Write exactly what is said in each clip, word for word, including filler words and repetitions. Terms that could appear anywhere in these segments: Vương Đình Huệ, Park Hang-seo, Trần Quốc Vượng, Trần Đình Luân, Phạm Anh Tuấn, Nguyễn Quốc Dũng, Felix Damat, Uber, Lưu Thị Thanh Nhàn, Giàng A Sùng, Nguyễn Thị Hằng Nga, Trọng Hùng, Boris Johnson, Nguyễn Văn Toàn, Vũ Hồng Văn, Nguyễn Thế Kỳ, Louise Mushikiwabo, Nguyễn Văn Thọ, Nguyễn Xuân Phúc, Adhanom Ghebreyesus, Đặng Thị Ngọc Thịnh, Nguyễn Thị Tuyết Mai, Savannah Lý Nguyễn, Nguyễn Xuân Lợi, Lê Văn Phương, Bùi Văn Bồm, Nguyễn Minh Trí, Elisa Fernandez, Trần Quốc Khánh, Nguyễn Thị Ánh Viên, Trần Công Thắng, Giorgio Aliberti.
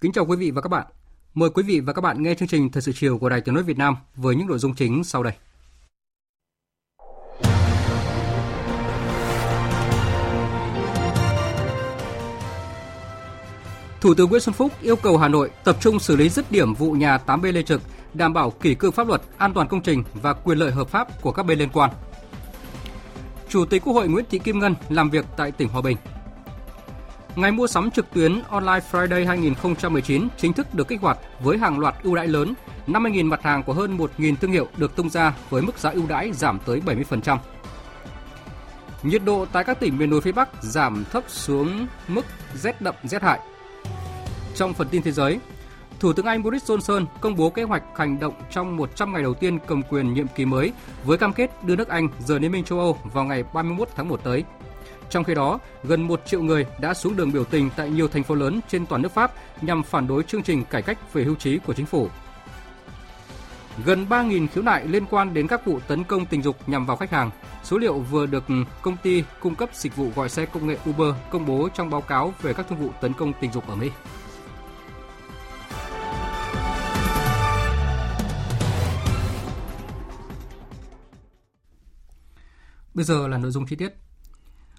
Kính chào quý vị và các bạn. Mời quý vị và các bạn nghe chương trình Thời sự chiều của Đài Tiếng nói Việt Nam với những nội dung chính sau đây. Thủ tướng Nguyễn Xuân Phúc yêu cầu Hà Nội tập trung xử lý dứt điểm vụ nhà tám B Lê Trực, đảm bảo kỷ cương pháp luật, an toàn công trình và quyền lợi hợp pháp của các bên liên quan. Chủ tịch Quốc hội Nguyễn Thị Kim Ngân làm việc tại tỉnh Hòa Bình. Ngày mua sắm trực tuyến Online Friday hai không một chín chính thức được kích hoạt với hàng loạt ưu đãi lớn, năm mươi nghìn mặt hàng của hơn một nghìn thương hiệu được tung ra với mức giá ưu đãi giảm tới bảy mươi phần trăm. Nhiệt độ tại các tỉnh miền núi phía Bắc giảm thấp xuống mức rét đậm rét hại. Trong phần tin thế giới, Thủ tướng Anh Boris Johnson công bố kế hoạch hành động trong một trăm ngày đầu tiên cầm quyền nhiệm kỳ mới với cam kết đưa nước Anh rời Liên minh châu Âu vào ngày ba mươi mốt tháng một tới. Trong khi đó, gần một triệu người đã xuống đường biểu tình tại nhiều thành phố lớn trên toàn nước Pháp nhằm phản đối chương trình cải cách về hưu trí của chính phủ. Gần ba nghìn khiếu nại liên quan đến các vụ tấn công tình dục nhằm vào khách hàng. Số liệu vừa được công ty cung cấp dịch vụ gọi xe công nghệ Uber công bố trong báo cáo về các thương vụ tấn công tình dục ở Mỹ. Bây giờ là nội dung chi tiết.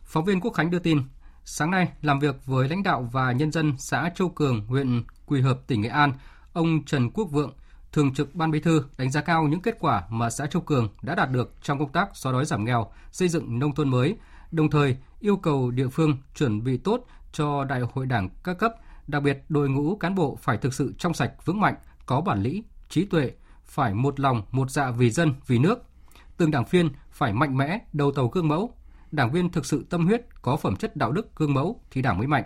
Phóng viên Quốc Khánh đưa tin, sáng nay làm việc với lãnh đạo và nhân dân xã Châu Cường, huyện Quỳ Hợp, tỉnh Nghệ An, ông Trần Quốc Vượng, Thường trực Ban Bí thư đánh giá cao những kết quả mà xã Châu Cường đã đạt được trong công tác xóa đói giảm nghèo, xây dựng nông thôn mới, đồng thời yêu cầu địa phương chuẩn bị tốt cho đại hội đảng các cấp, đặc biệt đội ngũ cán bộ phải thực sự trong sạch, vững mạnh, có bản lĩnh, trí tuệ, phải một lòng, một dạ vì dân, vì nước. Từng đảng viên phải mạnh mẽ, đầu tàu gương mẫu. Đảng viên thực sự tâm huyết, có phẩm chất đạo đức gương mẫu thì đảng mới mạnh.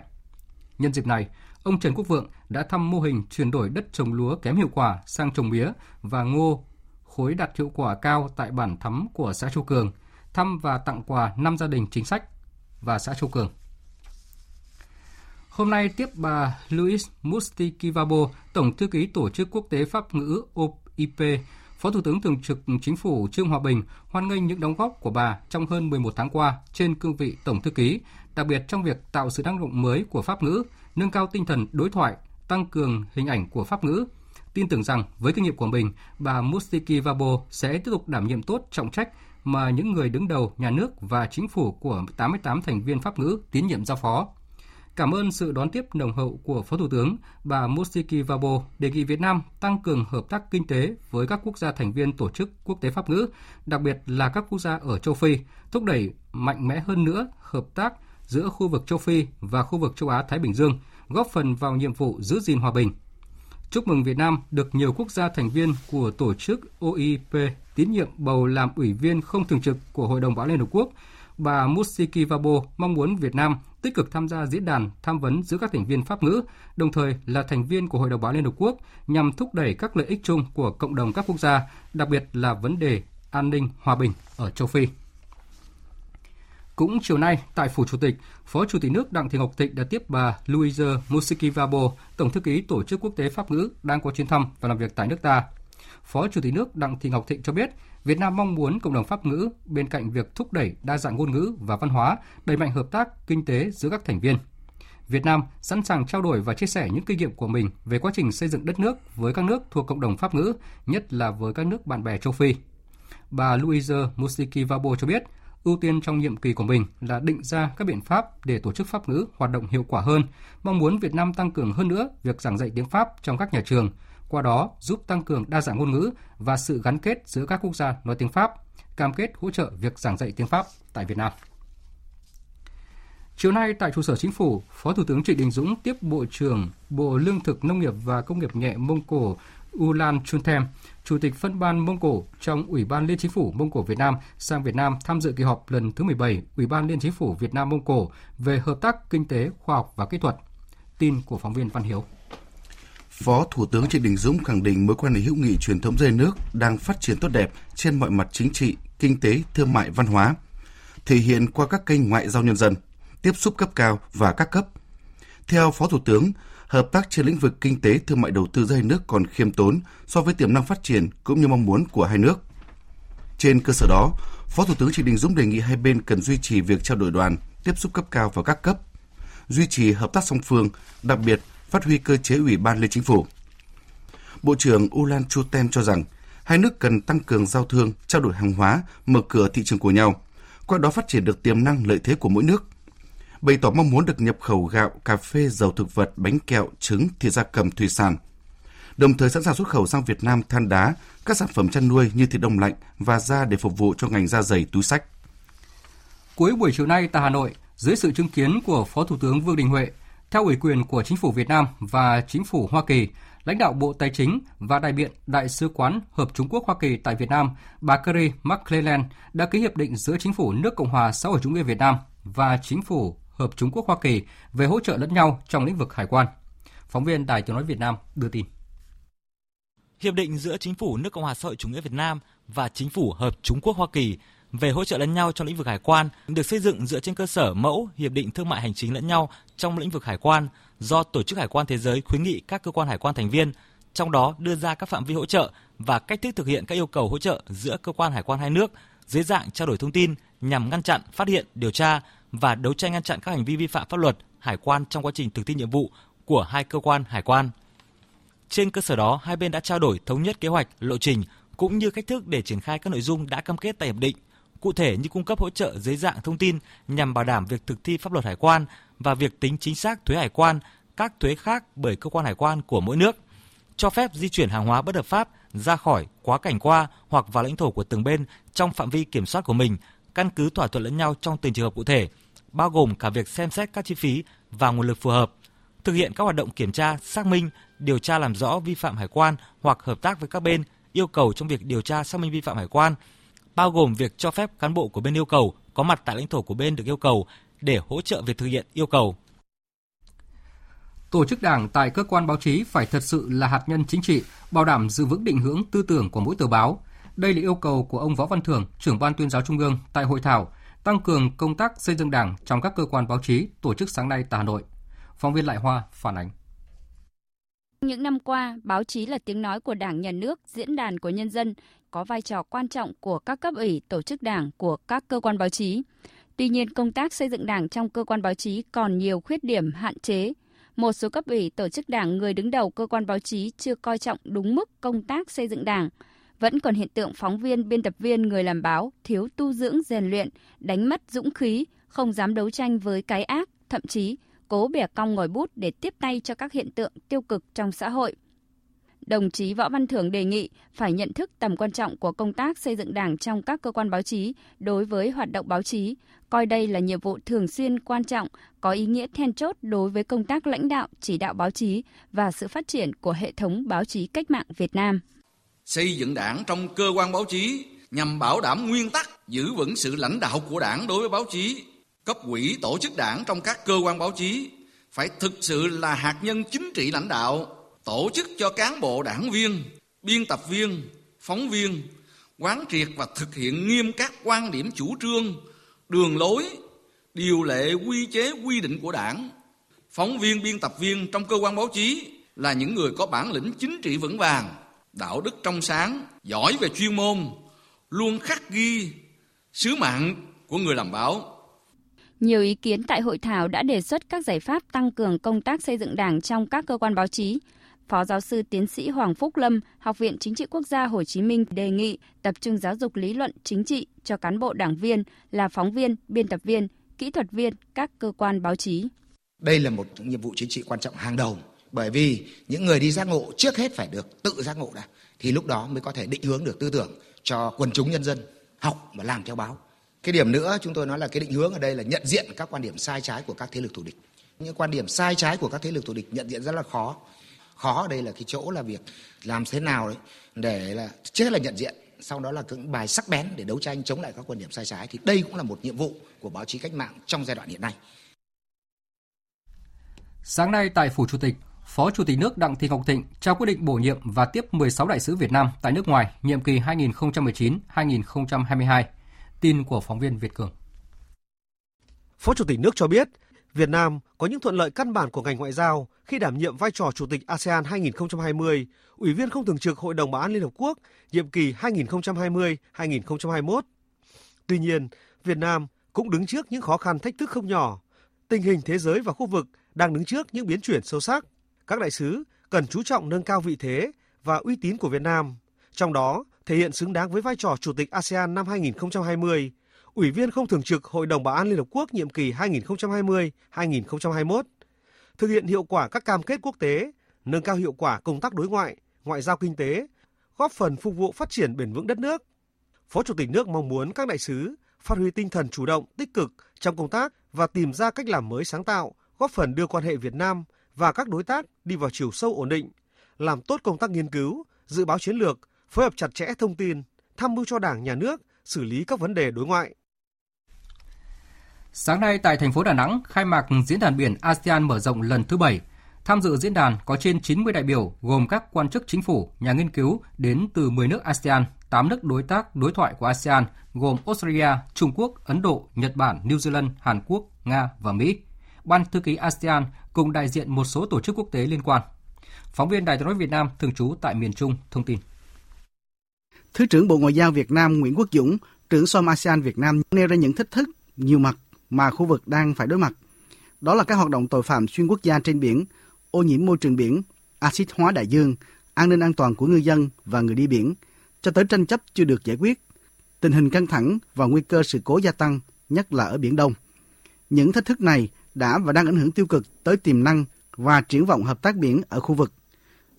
Nhân dịp này, ông Trần Quốc Vượng đã thăm mô hình chuyển đổi đất trồng lúa kém hiệu quả sang trồng mía và ngô khối đạt hiệu quả cao tại bản Thắm của xã Châu Cường, thăm và tặng quà năm gia đình chính sách và xã Châu Cường. Hôm nay tiếp bà Louise Mushikiwabo, Tổng thư ký Tổ chức Quốc tế Pháp ngữ O I P, Phó Thủ tướng Thường trực Chính phủ Trương Hòa Bình hoan nghênh những đóng góp của bà trong hơn mười một tháng qua trên cương vị Tổng thư ký, đặc biệt trong việc tạo sự năng động mới của Pháp ngữ, nâng cao tinh thần đối thoại, tăng cường hình ảnh của Pháp ngữ. Tin tưởng rằng với kinh nghiệm của mình, bà Mushikiwabo sẽ tiếp tục đảm nhiệm tốt trọng trách mà những người đứng đầu nhà nước và chính phủ của tám mươi tám thành viên Pháp ngữ tín nhiệm giao phó. Cảm ơn sự đón tiếp nồng hậu của Phó Thủ tướng, bà Mushikiwabo đề nghị Việt Nam tăng cường hợp tác kinh tế với các quốc gia thành viên Tổ chức Quốc tế Pháp ngữ, đặc biệt là các quốc gia ở châu Phi, thúc đẩy mạnh mẽ hơn nữa hợp tác giữa khu vực châu Phi và khu vực châu Á-Thái Bình Dương, góp phần vào nhiệm vụ giữ gìn hòa bình. Chúc mừng Việt Nam được nhiều quốc gia thành viên của Tổ chức O I P tín nhiệm bầu làm Ủy viên không thường trực của Hội đồng Bảo an Liên Hợp Quốc. Bà Mushikiwabo mong muốn Việt Nam tích cực tham gia diễn đàn tham vấn giữa các thành viên Pháp ngữ, đồng thời là thành viên của Hội đồng Bảo an Liên Hợp Quốc nhằm thúc đẩy các lợi ích chung của cộng đồng các quốc gia, đặc biệt là vấn đề an ninh hòa bình ở châu Phi. Cũng chiều nay, tại Phủ Chủ tịch, Phó Chủ tịch nước Đặng Thị Ngọc Thịnh đã tiếp bà Louise Mushikiwabo, Tổng thư ký Tổ chức Quốc tế Pháp ngữ đang có chuyến thăm và làm việc tại nước ta. Phó Chủ tịch nước Đặng Thị Ngọc Thịnh cho biết, Việt Nam mong muốn cộng đồng Pháp ngữ bên cạnh việc thúc đẩy đa dạng ngôn ngữ và văn hóa, đẩy mạnh hợp tác kinh tế giữa các thành viên. Việt Nam sẵn sàng trao đổi và chia sẻ những kinh nghiệm của mình về quá trình xây dựng đất nước với các nước thuộc cộng đồng Pháp ngữ, nhất là với các nước bạn bè châu Phi. Bà Louise Mushikiwabo cho biết, ưu tiên trong nhiệm kỳ của mình là định ra các biện pháp để Tổ chức Pháp ngữ hoạt động hiệu quả hơn, mong muốn Việt Nam tăng cường hơn nữa việc giảng dạy tiếng Pháp trong các nhà trường, qua đó giúp tăng cường đa dạng ngôn ngữ và sự gắn kết giữa các quốc gia nói tiếng Pháp, cam kết hỗ trợ việc giảng dạy tiếng Pháp tại Việt Nam. Chiều nay tại trụ sở Chính phủ, Phó Thủ tướng Trịnh Đình Dũng tiếp Bộ trưởng Bộ Lương thực Nông nghiệp và Công nghiệp nhẹ Mông Cổ Ulaan Chultem, Chủ tịch Phân ban Mông Cổ trong Ủy ban Liên Chính phủ Mông Cổ Việt Nam sang Việt Nam tham dự kỳ họp lần thứ mười bảy Ủy ban Liên Chính phủ Việt Nam Mông Cổ về hợp tác kinh tế, khoa học và kỹ thuật. Tin của phóng viên Văn Hiếu. Phó Thủ tướng Trịnh Đình Dũng khẳng định mối quan hệ hữu nghị truyền thống giữa nước đang phát triển tốt đẹp trên mọi mặt chính trị, kinh tế, thương mại, văn hóa, thể hiện qua các kênh ngoại giao nhân dân, tiếp xúc cấp cao và các cấp. Theo Phó Thủ tướng, hợp tác trên lĩnh vực kinh tế, thương mại, đầu tư giữa hai nước còn khiêm tốn so với tiềm năng phát triển cũng như mong muốn của hai nước. Trên cơ sở đó, Phó Thủ tướng Trịnh Đình Dũng đề nghị hai bên cần duy trì việc trao đổi đoàn, tiếp xúc cấp cao và các cấp, duy trì hợp tác song phương, đặc biệt phát huy cơ chế Ủy ban Liên Chính phủ. Bộ trưởng Ulaan Chultem cho rằng hai nước cần tăng cường giao thương, trao đổi hàng hóa, mở cửa thị trường của nhau, qua đó phát triển được tiềm năng lợi thế của mỗi nước. Bày tỏ mong muốn được nhập khẩu gạo, cà phê, dầu thực vật, bánh kẹo, trứng, thịt gia cầm, thủy sản. Đồng thời sẵn sàng xuất khẩu sang Việt Nam than đá, các sản phẩm chăn nuôi như thịt đông lạnh và da để phục vụ cho ngành da giày, túi xách. Cuối buổi chiều nay tại Hà Nội, dưới sự chứng kiến của Phó Thủ tướng Vương Đình Huệ, theo ủy quyền của Chính phủ Việt Nam và Chính phủ Hoa Kỳ, lãnh đạo Bộ Tài chính và đại biện Đại sứ quán Hợp Trung Quốc Hoa Kỳ tại Việt Nam, bà Kerry MacLean đã ký hiệp định giữa Chính phủ nước Cộng hòa xã hội chủ nghĩa Việt Nam và Chính phủ Hợp Trung Quốc Hoa Kỳ về hỗ trợ lẫn nhau trong lĩnh vực hải quan. Phóng viên Đài Tiếng nói Việt Nam đưa tin. Hiệp định giữa Chính phủ nước Cộng hòa xã hội chủ nghĩa Việt Nam và Chính phủ Hợp Trung Quốc Hoa Kỳ về hỗ trợ lẫn nhau trong lĩnh vực hải quan được xây dựng dựa trên cơ sở mẫu hiệp định thương mại hành chính lẫn nhau trong lĩnh vực hải quan do Tổ chức Hải quan Thế giới khuyến nghị các cơ quan hải quan thành viên, trong đó đưa ra các phạm vi hỗ trợ và cách thức thực hiện các yêu cầu hỗ trợ giữa cơ quan hải quan hai nước dưới dạng trao đổi thông tin nhằm ngăn chặn, phát hiện, điều tra và đấu tranh ngăn chặn các hành vi vi phạm pháp luật hải quan trong quá trình thực thi nhiệm vụ của hai cơ quan hải quan. Trên cơ sở đó, hai bên đã trao đổi thống nhất kế hoạch, lộ trình cũng như cách thức để triển khai các nội dung đã cam kết tại hiệp định, cụ thể như cung cấp hỗ trợ dưới dạng thông tin nhằm bảo đảm việc thực thi pháp luật hải quan và việc tính chính xác thuế hải quan, các thuế khác bởi cơ quan hải quan của mỗi nước, cho phép di chuyển hàng hóa bất hợp pháp ra khỏi, quá cảnh qua hoặc vào lãnh thổ của từng bên trong phạm vi kiểm soát của mình, căn cứ thỏa thuận lẫn nhau trong từng trường hợp cụ thể, bao gồm cả việc xem xét các chi phí và nguồn lực phù hợp, thực hiện các hoạt động kiểm tra, xác minh, điều tra làm rõ vi phạm hải quan hoặc hợp tác với các bên yêu cầu trong việc điều tra xác minh vi phạm hải quan, bao gồm việc cho phép cán bộ của bên yêu cầu có mặt tại lãnh thổ của bên được yêu cầu để hỗ trợ việc thực hiện yêu cầu. Tổ chức đảng tại cơ quan báo chí phải thật sự là hạt nhân chính trị, bảo đảm giữ vững định hướng tư tưởng của mỗi tờ báo. Đây là yêu cầu của ông Võ Văn Thường, trưởng Ban Tuyên giáo Trung ương tại hội thảo tăng cường công tác xây dựng đảng trong các cơ quan báo chí tổ chức sáng nay tại Hà Nội. Phóng viên Lại Hoa phản ánh. Những năm qua, báo chí là tiếng nói của Đảng, Nhà nước, diễn đàn của nhân dân, có vai trò quan trọng của các cấp ủy, tổ chức đảng của các cơ quan báo chí. Tuy nhiên, công tác xây dựng đảng trong cơ quan báo chí còn nhiều khuyết điểm, hạn chế. Một số cấp ủy, tổ chức đảng, người đứng đầu cơ quan báo chí chưa coi trọng đúng mức công tác xây dựng đảng. Vẫn còn hiện tượng phóng viên, biên tập viên, người làm báo thiếu tu dưỡng, rèn luyện, đánh mất dũng khí, không dám đấu tranh với cái ác, thậm chí cố bẻ cong ngòi bút để tiếp tay cho các hiện tượng tiêu cực trong xã hội. Đồng chí Võ Văn Thưởng đề nghị phải nhận thức tầm quan trọng của công tác xây dựng đảng trong các cơ quan báo chí đối với hoạt động báo chí, coi đây là nhiệm vụ thường xuyên quan trọng, có ý nghĩa then chốt đối với công tác lãnh đạo, chỉ đạo báo chí và sự phát triển của hệ thống báo chí cách mạng Việt Nam. Xây dựng đảng trong cơ quan báo chí nhằm bảo đảm nguyên tắc, giữ vững sự lãnh đạo của đảng đối với báo chí. Cấp ủy, tổ chức đảng trong các cơ quan báo chí phải thực sự là hạt nhân chính trị lãnh đạo, tổ chức cho cán bộ, đảng viên, biên tập viên, phóng viên quán triệt và thực hiện nghiêm các quan điểm, chủ trương, đường lối, điều lệ, quy chế, quy định của đảng. Phóng viên, biên tập viên trong cơ quan báo chí là những người có bản lĩnh chính trị vững vàng, đạo đức trong sáng, giỏi về chuyên môn, luôn khắc ghi sứ mạng của người làm báo. Nhiều ý kiến tại hội thảo đã đề xuất các giải pháp tăng cường công tác xây dựng đảng trong các cơ quan báo chí. Phó giáo sư tiến sĩ Hoàng Phúc Lâm, Học viện Chính trị Quốc gia Hồ Chí Minh đề nghị tập trung giáo dục lý luận chính trị cho cán bộ đảng viên là phóng viên, biên tập viên, kỹ thuật viên các cơ quan báo chí. Đây là một nhiệm vụ chính trị quan trọng hàng đầu. Bởi vì những người đi giác ngộ trước hết phải được tự giác ngộ đã, thì lúc đó mới có thể định hướng được tư tưởng cho quần chúng nhân dân học và làm theo báo. Cái điểm nữa chúng tôi nói là cái định hướng ở đây là nhận diện các quan điểm sai trái của các thế lực thù địch. Những quan điểm sai trái của các thế lực thù địch nhận diện rất là khó. Khó ở đây là cái chỗ là việc làm thế nào đấy để là trước là nhận diện, sau đó là những bài sắc bén để đấu tranh chống lại các quan điểm sai trái. Thì đây cũng là một nhiệm vụ của báo chí cách mạng trong giai đoạn hiện nay. Sáng nay tại Phủ Chủ tịch, Phó Chủ tịch nước Đặng Thị Ngọc Thịnh trao quyết định bổ nhiệm và tiếp mười sáu đại sứ Việt Nam tại nước ngoài nhiệm kỳ hai nghìn không trăm mười chín đến hai nghìn không trăm hai mươi hai. Tin của phóng viên Việt Cường. Phó Chủ tịch nước cho biết, Việt Nam có những thuận lợi căn bản của ngành ngoại giao khi đảm nhiệm vai trò Chủ tịch a sê an hai nghìn không trăm hai mươi, Ủy viên không thường trực Hội đồng Bảo an Liên Hợp Quốc nhiệm kỳ hai nghìn không trăm hai mươi đến hai nghìn không trăm hai mươi mốt. Tuy nhiên, Việt Nam cũng đứng trước những khó khăn thách thức không nhỏ. Tình hình thế giới và khu vực đang đứng trước những biến chuyển sâu sắc. Các đại sứ cần chú trọng nâng cao vị thế và uy tín của Việt Nam, trong đó thể hiện xứng đáng với vai trò Chủ tịch a sê an năm hai nghìn không trăm hai mươi, Ủy viên không thường trực Hội đồng Bảo an Liên Hợp Quốc nhiệm kỳ hai nghìn không trăm hai mươi đến hai nghìn không trăm hai mươi mốt, thực hiện hiệu quả các cam kết quốc tế, nâng cao hiệu quả công tác đối ngoại, ngoại giao kinh tế, góp phần phục vụ phát triển bền vững đất nước. Phó Chủ tịch nước mong muốn các đại sứ phát huy tinh thần chủ động, tích cực trong công tác và tìm ra cách làm mới sáng tạo, góp phần đưa quan hệ Việt Nam và các đối tác đi vào chiều sâu ổn định, làm tốt công tác nghiên cứu, dự báo chiến lược, phối hợp chặt chẽ thông tin, tham mưu cho Đảng, Nhà nước xử lý các vấn đề đối ngoại. Sáng nay tại thành phố Đà Nẵng khai mạc diễn đàn biển a sê an mở rộng lần thứ bảy. Tham dự diễn đàn có trên chín mươi đại biểu gồm các quan chức chính phủ, nhà nghiên cứu đến từ mười nước a sê an, tám nước đối tác đối thoại của a sê an gồm Australia, Trung Quốc, Ấn Độ, Nhật Bản, New Zealand, Hàn Quốc, Nga và Mỹ. Ban thư ký a sê an cùng đại diện một số tổ chức quốc tế liên quan. Phóng viên Đài Tiếng nói Việt Nam thường trú tại miền Trung thông tin. Thứ trưởng Bộ Ngoại giao Việt Nam Nguyễn Quốc Dũng, trưởng xê o em a sê an Việt Nam nêu ra những thách thức nhiều mặt mà khu vực đang phải đối mặt. Đó là các hoạt động tội phạm xuyên quốc gia trên biển, ô nhiễm môi trường biển, axit hóa đại dương, an ninh an toàn của ngư dân và người đi biển, cho tới tranh chấp chưa được giải quyết, tình hình căng thẳng và nguy cơ sự cố gia tăng, nhất là ở Biển Đông. Những thách thức này đã và đang ảnh hưởng tiêu cực tới tiềm năng và triển vọng hợp tác biển ở khu vực.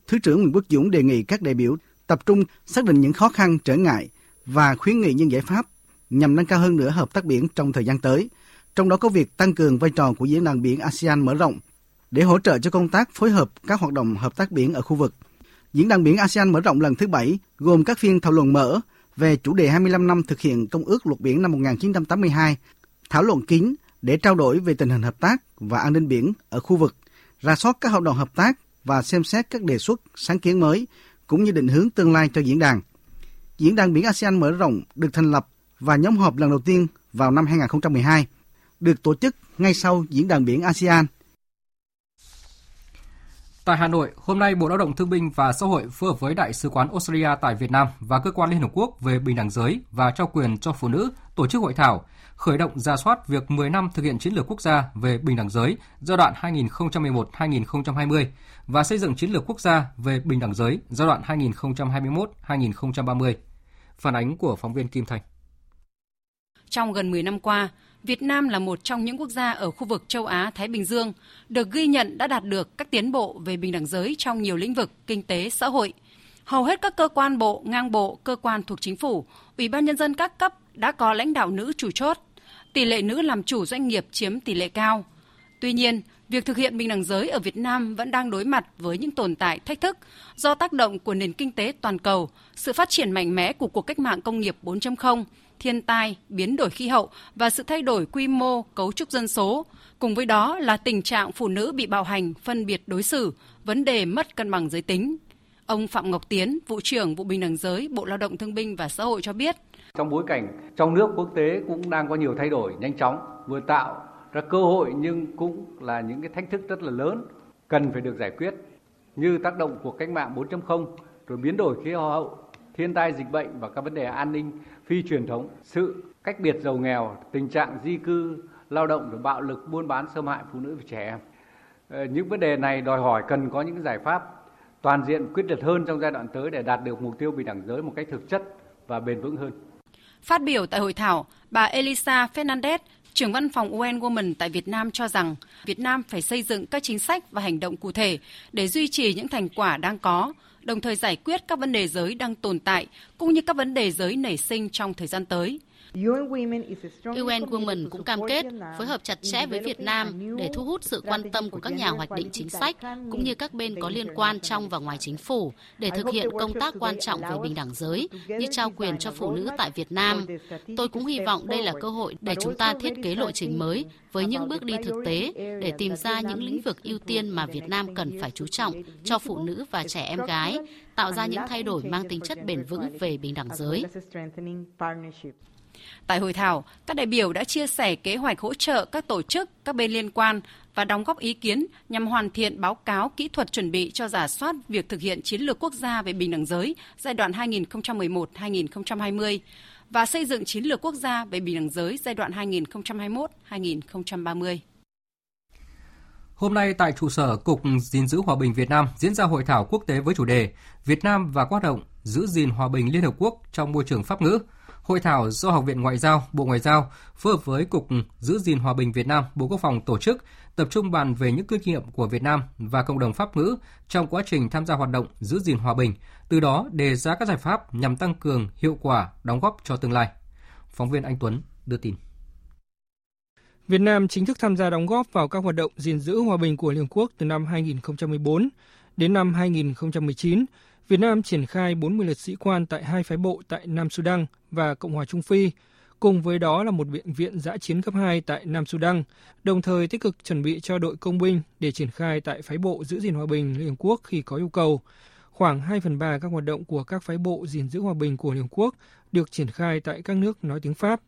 Thứ trưởng Nguyễn Quốc Dũng đề nghị các đại biểu tập trung xác định những khó khăn, trở ngại và khuyến nghị những giải pháp nhằm nâng cao hơn nữa hợp tác biển trong thời gian tới, trong đó có việc tăng cường vai trò của diễn đàn biển a sê an mở rộng để hỗ trợ cho công tác phối hợp các hoạt động hợp tác biển ở khu vực. Diễn đàn biển a sê an mở rộng lần thứ bảy gồm các phiên thảo luận mở về chủ đề hai mươi lăm năm thực hiện Công ước Luật Biển năm một nghìn chín trăm tám mươi hai, thảo luận kín để trao đổi về tình hình hợp tác và an ninh biển ở khu vực, rà soát các hoạt động hợp tác và xem xét các đề xuất, sáng kiến mới cũng như định hướng tương lai cho diễn đàn. Diễn đàn biển a sê an mở rộng được thành lập và nhóm họp lần đầu tiên vào năm hai nghìn không trăm mười hai, được tổ chức ngay sau diễn đàn biển a sê an. Tại Hà Nội, hôm nay Bộ Lao động Thương binh và Xã hội phối hợp với Đại sứ quán Australia tại Việt Nam và Cơ quan Liên Hợp Quốc về bình đẳng giới và trao quyền cho phụ nữ tổ chức hội thảo khởi động rà soát việc mười năm thực hiện chiến lược quốc gia về bình đẳng giới giai đoạn hai nghìn không trăm mười một đến hai nghìn không trăm hai mươi và xây dựng chiến lược quốc gia về bình đẳng giới giai đoạn hai nghìn không trăm hai mươi mốt đến hai nghìn không trăm ba mươi. Phản ánh của phóng viên Kim Thành. Trong gần mười năm qua, Việt Nam là một trong những quốc gia ở khu vực châu Á-Thái Bình Dương được ghi nhận đã đạt được các tiến bộ về bình đẳng giới trong nhiều lĩnh vực kinh tế, xã hội. Hầu hết các cơ quan bộ, ngang bộ, cơ quan thuộc chính phủ, ủy ban nhân dân các cấp đã có lãnh đạo nữ chủ chốt. Tỷ lệ nữ làm chủ doanh nghiệp chiếm tỷ lệ cao. Tuy nhiên, việc thực hiện bình đẳng giới ở Việt Nam vẫn đang đối mặt với những tồn tại thách thức do tác động của nền kinh tế toàn cầu, sự phát triển mạnh mẽ của cuộc cách mạng công nghiệp bốn chấm không, thiên tai, biến đổi khí hậu và sự thay đổi quy mô, cấu trúc dân số. Cùng với đó là tình trạng phụ nữ bị bạo hành, phân biệt đối xử, vấn đề mất cân bằng giới tính. Ông Phạm Ngọc Tiến, Vụ trưởng Vụ Bình đẳng giới, Bộ Lao động Thương binh và Xã hội cho biết. Trong bối cảnh trong nước quốc tế cũng đang có nhiều thay đổi nhanh chóng, vừa tạo ra cơ hội nhưng cũng là những cái thách thức rất là lớn cần phải được giải quyết như tác động của cách mạng bốn chấm không, rồi biến đổi khí hậu, thiên tai dịch bệnh và các vấn đề an ninh phi truyền thống, sự cách biệt giàu nghèo, tình trạng di cư, lao động, rồi bạo lực, buôn bán, xâm hại phụ nữ và trẻ em. Những vấn đề này đòi hỏi cần có những giải pháp toàn diện quyết liệt hơn trong giai đoạn tới để đạt được mục tiêu bình đẳng giới một cách thực chất và bền vững hơn. Phát biểu tại hội thảo, bà Elisa Fernandez, trưởng văn phòng u en Women tại Việt Nam cho rằng Việt Nam phải xây dựng các chính sách và hành động cụ thể để duy trì những thành quả đang có, đồng thời giải quyết các vấn đề giới đang tồn tại cũng như các vấn đề giới nảy sinh trong thời gian tới. u en Women cũng cam kết phối hợp chặt chẽ với Việt Nam để thu hút sự quan tâm của các nhà hoạch định chính sách cũng như các bên có liên quan trong và ngoài chính phủ để thực hiện công tác quan trọng về bình đẳng giới như trao quyền cho phụ nữ tại Việt Nam. Tôi cũng hy vọng đây là cơ hội để chúng ta thiết kế lộ trình mới với những bước đi thực tế để tìm ra những lĩnh vực ưu tiên mà Việt Nam cần phải chú trọng cho phụ nữ và trẻ em gái, tạo ra những thay đổi mang tính chất bền vững về bình đẳng giới. Tại hội thảo, các đại biểu đã chia sẻ kế hoạch hỗ trợ các tổ chức, các bên liên quan và đóng góp ý kiến nhằm hoàn thiện báo cáo kỹ thuật chuẩn bị cho rà soát việc thực hiện chiến lược quốc gia về bình đẳng giới giai đoạn hai nghìn không trăm mười một đến hai nghìn không trăm hai mươi và xây dựng chiến lược quốc gia về bình đẳng giới giai đoạn hai nghìn không trăm hai mươi mốt đến hai nghìn không trăm ba mươi. Hôm nay tại trụ sở Cục gìn giữ hòa bình Việt Nam diễn ra hội thảo quốc tế với chủ đề Việt Nam và các hoạt động giữ gìn hòa bình Liên Hợp Quốc trong môi trường pháp ngữ. Hội thảo do Học viện Ngoại giao, Bộ Ngoại giao phối hợp với Cục giữ gìn hòa bình Việt Nam, Bộ Quốc phòng tổ chức, tập trung bàn về những kinh nghiệm của Việt Nam và cộng đồng pháp ngữ trong quá trình tham gia hoạt động giữ gìn hòa bình, từ đó đề ra các giải pháp nhằm tăng cường hiệu quả đóng góp cho tương lai. Phóng viên Anh Tuấn đưa tin. Việt Nam chính thức tham gia đóng góp vào các hoạt động gìn giữ hòa bình của Liên Hợp Quốc từ năm hai nghìn không trăm mười bốn đến năm hai nghìn không trăm mười chín. Việt Nam triển khai bốn mươi lượt sĩ quan tại hai phái bộ tại Nam Sudan và Cộng hòa Trung Phi, cùng với đó là một bệnh viện dã chiến cấp hai tại Nam Sudan, đồng thời tích cực chuẩn bị cho đội công binh để triển khai tại phái bộ giữ gìn hòa bình Liên Hợp Quốc khi có yêu cầu. Khoảng hai phần ba các hoạt động của các phái bộ gìn giữ hòa bình của Liên Hợp Quốc được triển khai tại các nước nói tiếng Pháp.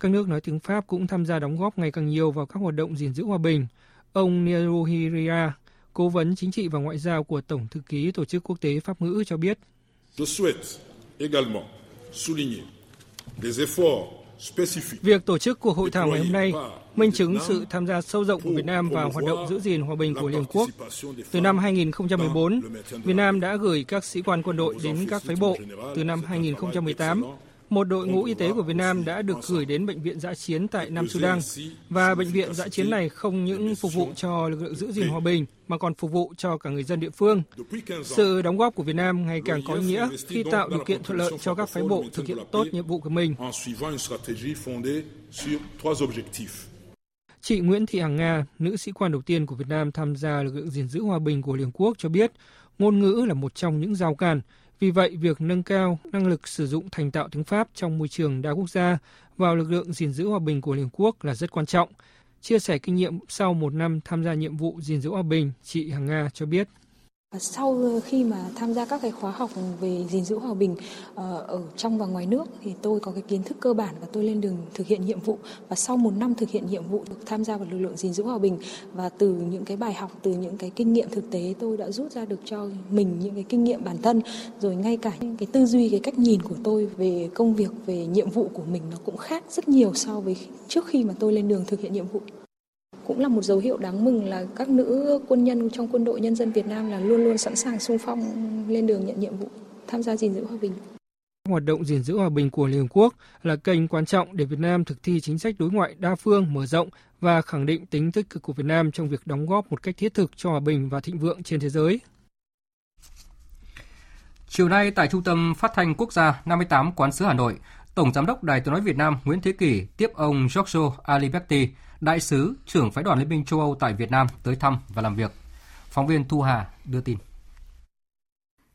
Các nước nói tiếng Pháp cũng tham gia đóng góp ngày càng nhiều vào các hoạt động gìn giữ hòa bình. Ông Nero Hiria, cố vấn chính trị và ngoại giao của Tổng thư ký Tổ chức Quốc tế Pháp ngữ cho biết. Việc tổ chức cuộc hội thảo ngày hôm nay minh chứng sự tham gia sâu rộng của Việt Nam vào hoạt động giữ gìn hòa bình của Liên Hợp Quốc. Từ năm hai nghìn không trăm mười bốn, Việt Nam đã gửi các sĩ quan quân đội đến các phái bộ. Từ năm hai nghìn không trăm mười tám, một đội ngũ y tế của Việt Nam đã được gửi đến bệnh viện dã chiến tại Nam Sudan, và bệnh viện dã chiến này không những phục vụ cho lực lượng giữ gìn hòa bình mà còn phục vụ cho cả người dân địa phương. Sự đóng góp của Việt Nam ngày càng có ý nghĩa khi tạo điều kiện thuận lợi cho các phái bộ thực hiện tốt nhiệm vụ của mình. Chị Nguyễn Thị Hằng Nga, nữ sĩ quan đầu tiên của Việt Nam tham gia lực lượng gìn giữ hòa bình của Liên Hợp Quốc cho biết, ngôn ngữ là một trong những rào cản. Vì vậy, việc nâng cao năng lực sử dụng thành thạo tiếng Pháp trong môi trường đa quốc gia vào lực lượng gìn giữ hòa bình của Liên Hợp Quốc là rất quan trọng. Chia sẻ kinh nghiệm sau một năm tham gia nhiệm vụ gìn giữ hòa bình, chị Hằng Nga cho biết. Sau khi mà tham gia các cái khóa học về gìn giữ hòa bình ở trong và ngoài nước thì tôi có cái kiến thức cơ bản và tôi lên đường thực hiện nhiệm vụ. Và sau một năm thực hiện nhiệm vụ được tham gia vào lực lượng gìn giữ hòa bình và từ những cái bài học, từ những cái kinh nghiệm thực tế tôi đã rút ra được cho mình những cái kinh nghiệm bản thân. Rồi ngay cả những cái tư duy, cái cách nhìn của tôi về công việc, về nhiệm vụ của mình nó cũng khác rất nhiều so với trước khi mà tôi lên đường thực hiện nhiệm vụ. Cũng là một dấu hiệu đáng mừng là các nữ quân nhân trong quân đội nhân dân Việt Nam là luôn luôn sẵn sàng xung phong lên đường nhận nhiệm vụ, tham gia gìn giữ hòa bình. Hoạt động gìn giữ hòa bình của Liên Hợp Quốc là kênh quan trọng để Việt Nam thực thi chính sách đối ngoại đa phương mở rộng và khẳng định tính tích cực của Việt Nam trong việc đóng góp một cách thiết thực cho hòa bình và thịnh vượng trên thế giới. Chiều nay tại Trung tâm Phát thanh Quốc gia năm mươi tám Quán sứ Hà Nội, Tổng Giám đốc Đài Tiếng nói Việt Nam Nguyễn Thế Kỳ tiếp ông Giorgio Aliberti, đại sứ, trưởng phái đoàn Liên minh châu Âu tại Việt Nam tới thăm và làm việc. Phóng viên Thu Hà đưa tin.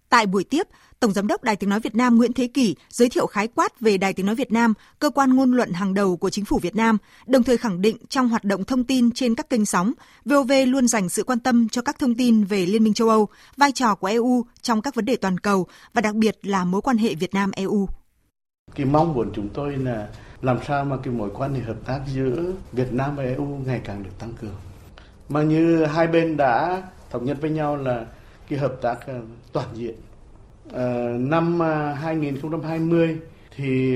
Tại buổi tiếp, Tổng Giám đốc Đài Tiếng nói Việt Nam Nguyễn Thế Kỳ giới thiệu khái quát về Đài Tiếng nói Việt Nam, cơ quan ngôn luận hàng đầu của chính phủ Việt Nam, đồng thời khẳng định trong hoạt động thông tin trên các kênh sóng, vê o vê luôn dành sự quan tâm cho các thông tin về Liên minh châu Âu, vai trò của e u trong các vấn đề toàn cầu và đặc biệt là mối quan hệ Việt Nam-e u. Cái mong muốn chúng tôi là làm sao mà cái mối quan hệ hợp tác giữa Việt Nam và e u ngày càng được tăng cường. Mà như hai bên đã thống nhất với nhau là cái hợp tác toàn diện. À, năm hai nghìn không trăm hai mươi thì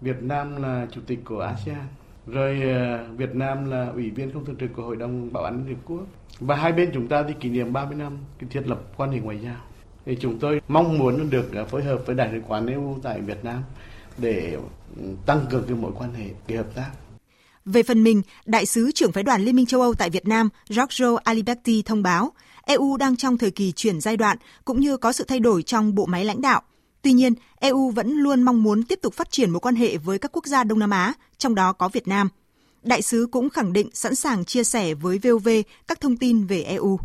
Việt Nam là chủ tịch của a sê an, rồi Việt Nam là ủy viên không thường trực của Hội đồng Bảo an Liên Hợp Quốc. Và hai bên chúng ta thì kỷ niệm ba mươi năm cái thiết lập quan hệ ngoại giao. Thì chúng tôi mong muốn được phối hợp với Đại sứ quán e u tại Việt Nam để tăng cường cái mối quan hệ, cái hợp tác. Về phần mình, đại sứ trưởng phái đoàn Liên minh châu Âu tại Việt Nam, Giorgio Aliberti thông báo, e u đang trong thời kỳ chuyển giai đoạn cũng như có sự thay đổi trong bộ máy lãnh đạo. Tuy nhiên, e u vẫn luôn mong muốn tiếp tục phát triển mối quan hệ với các quốc gia Đông Nam Á, trong đó có Việt Nam. Đại sứ cũng khẳng định sẵn sàng chia sẻ với vê o vê các thông tin về e u.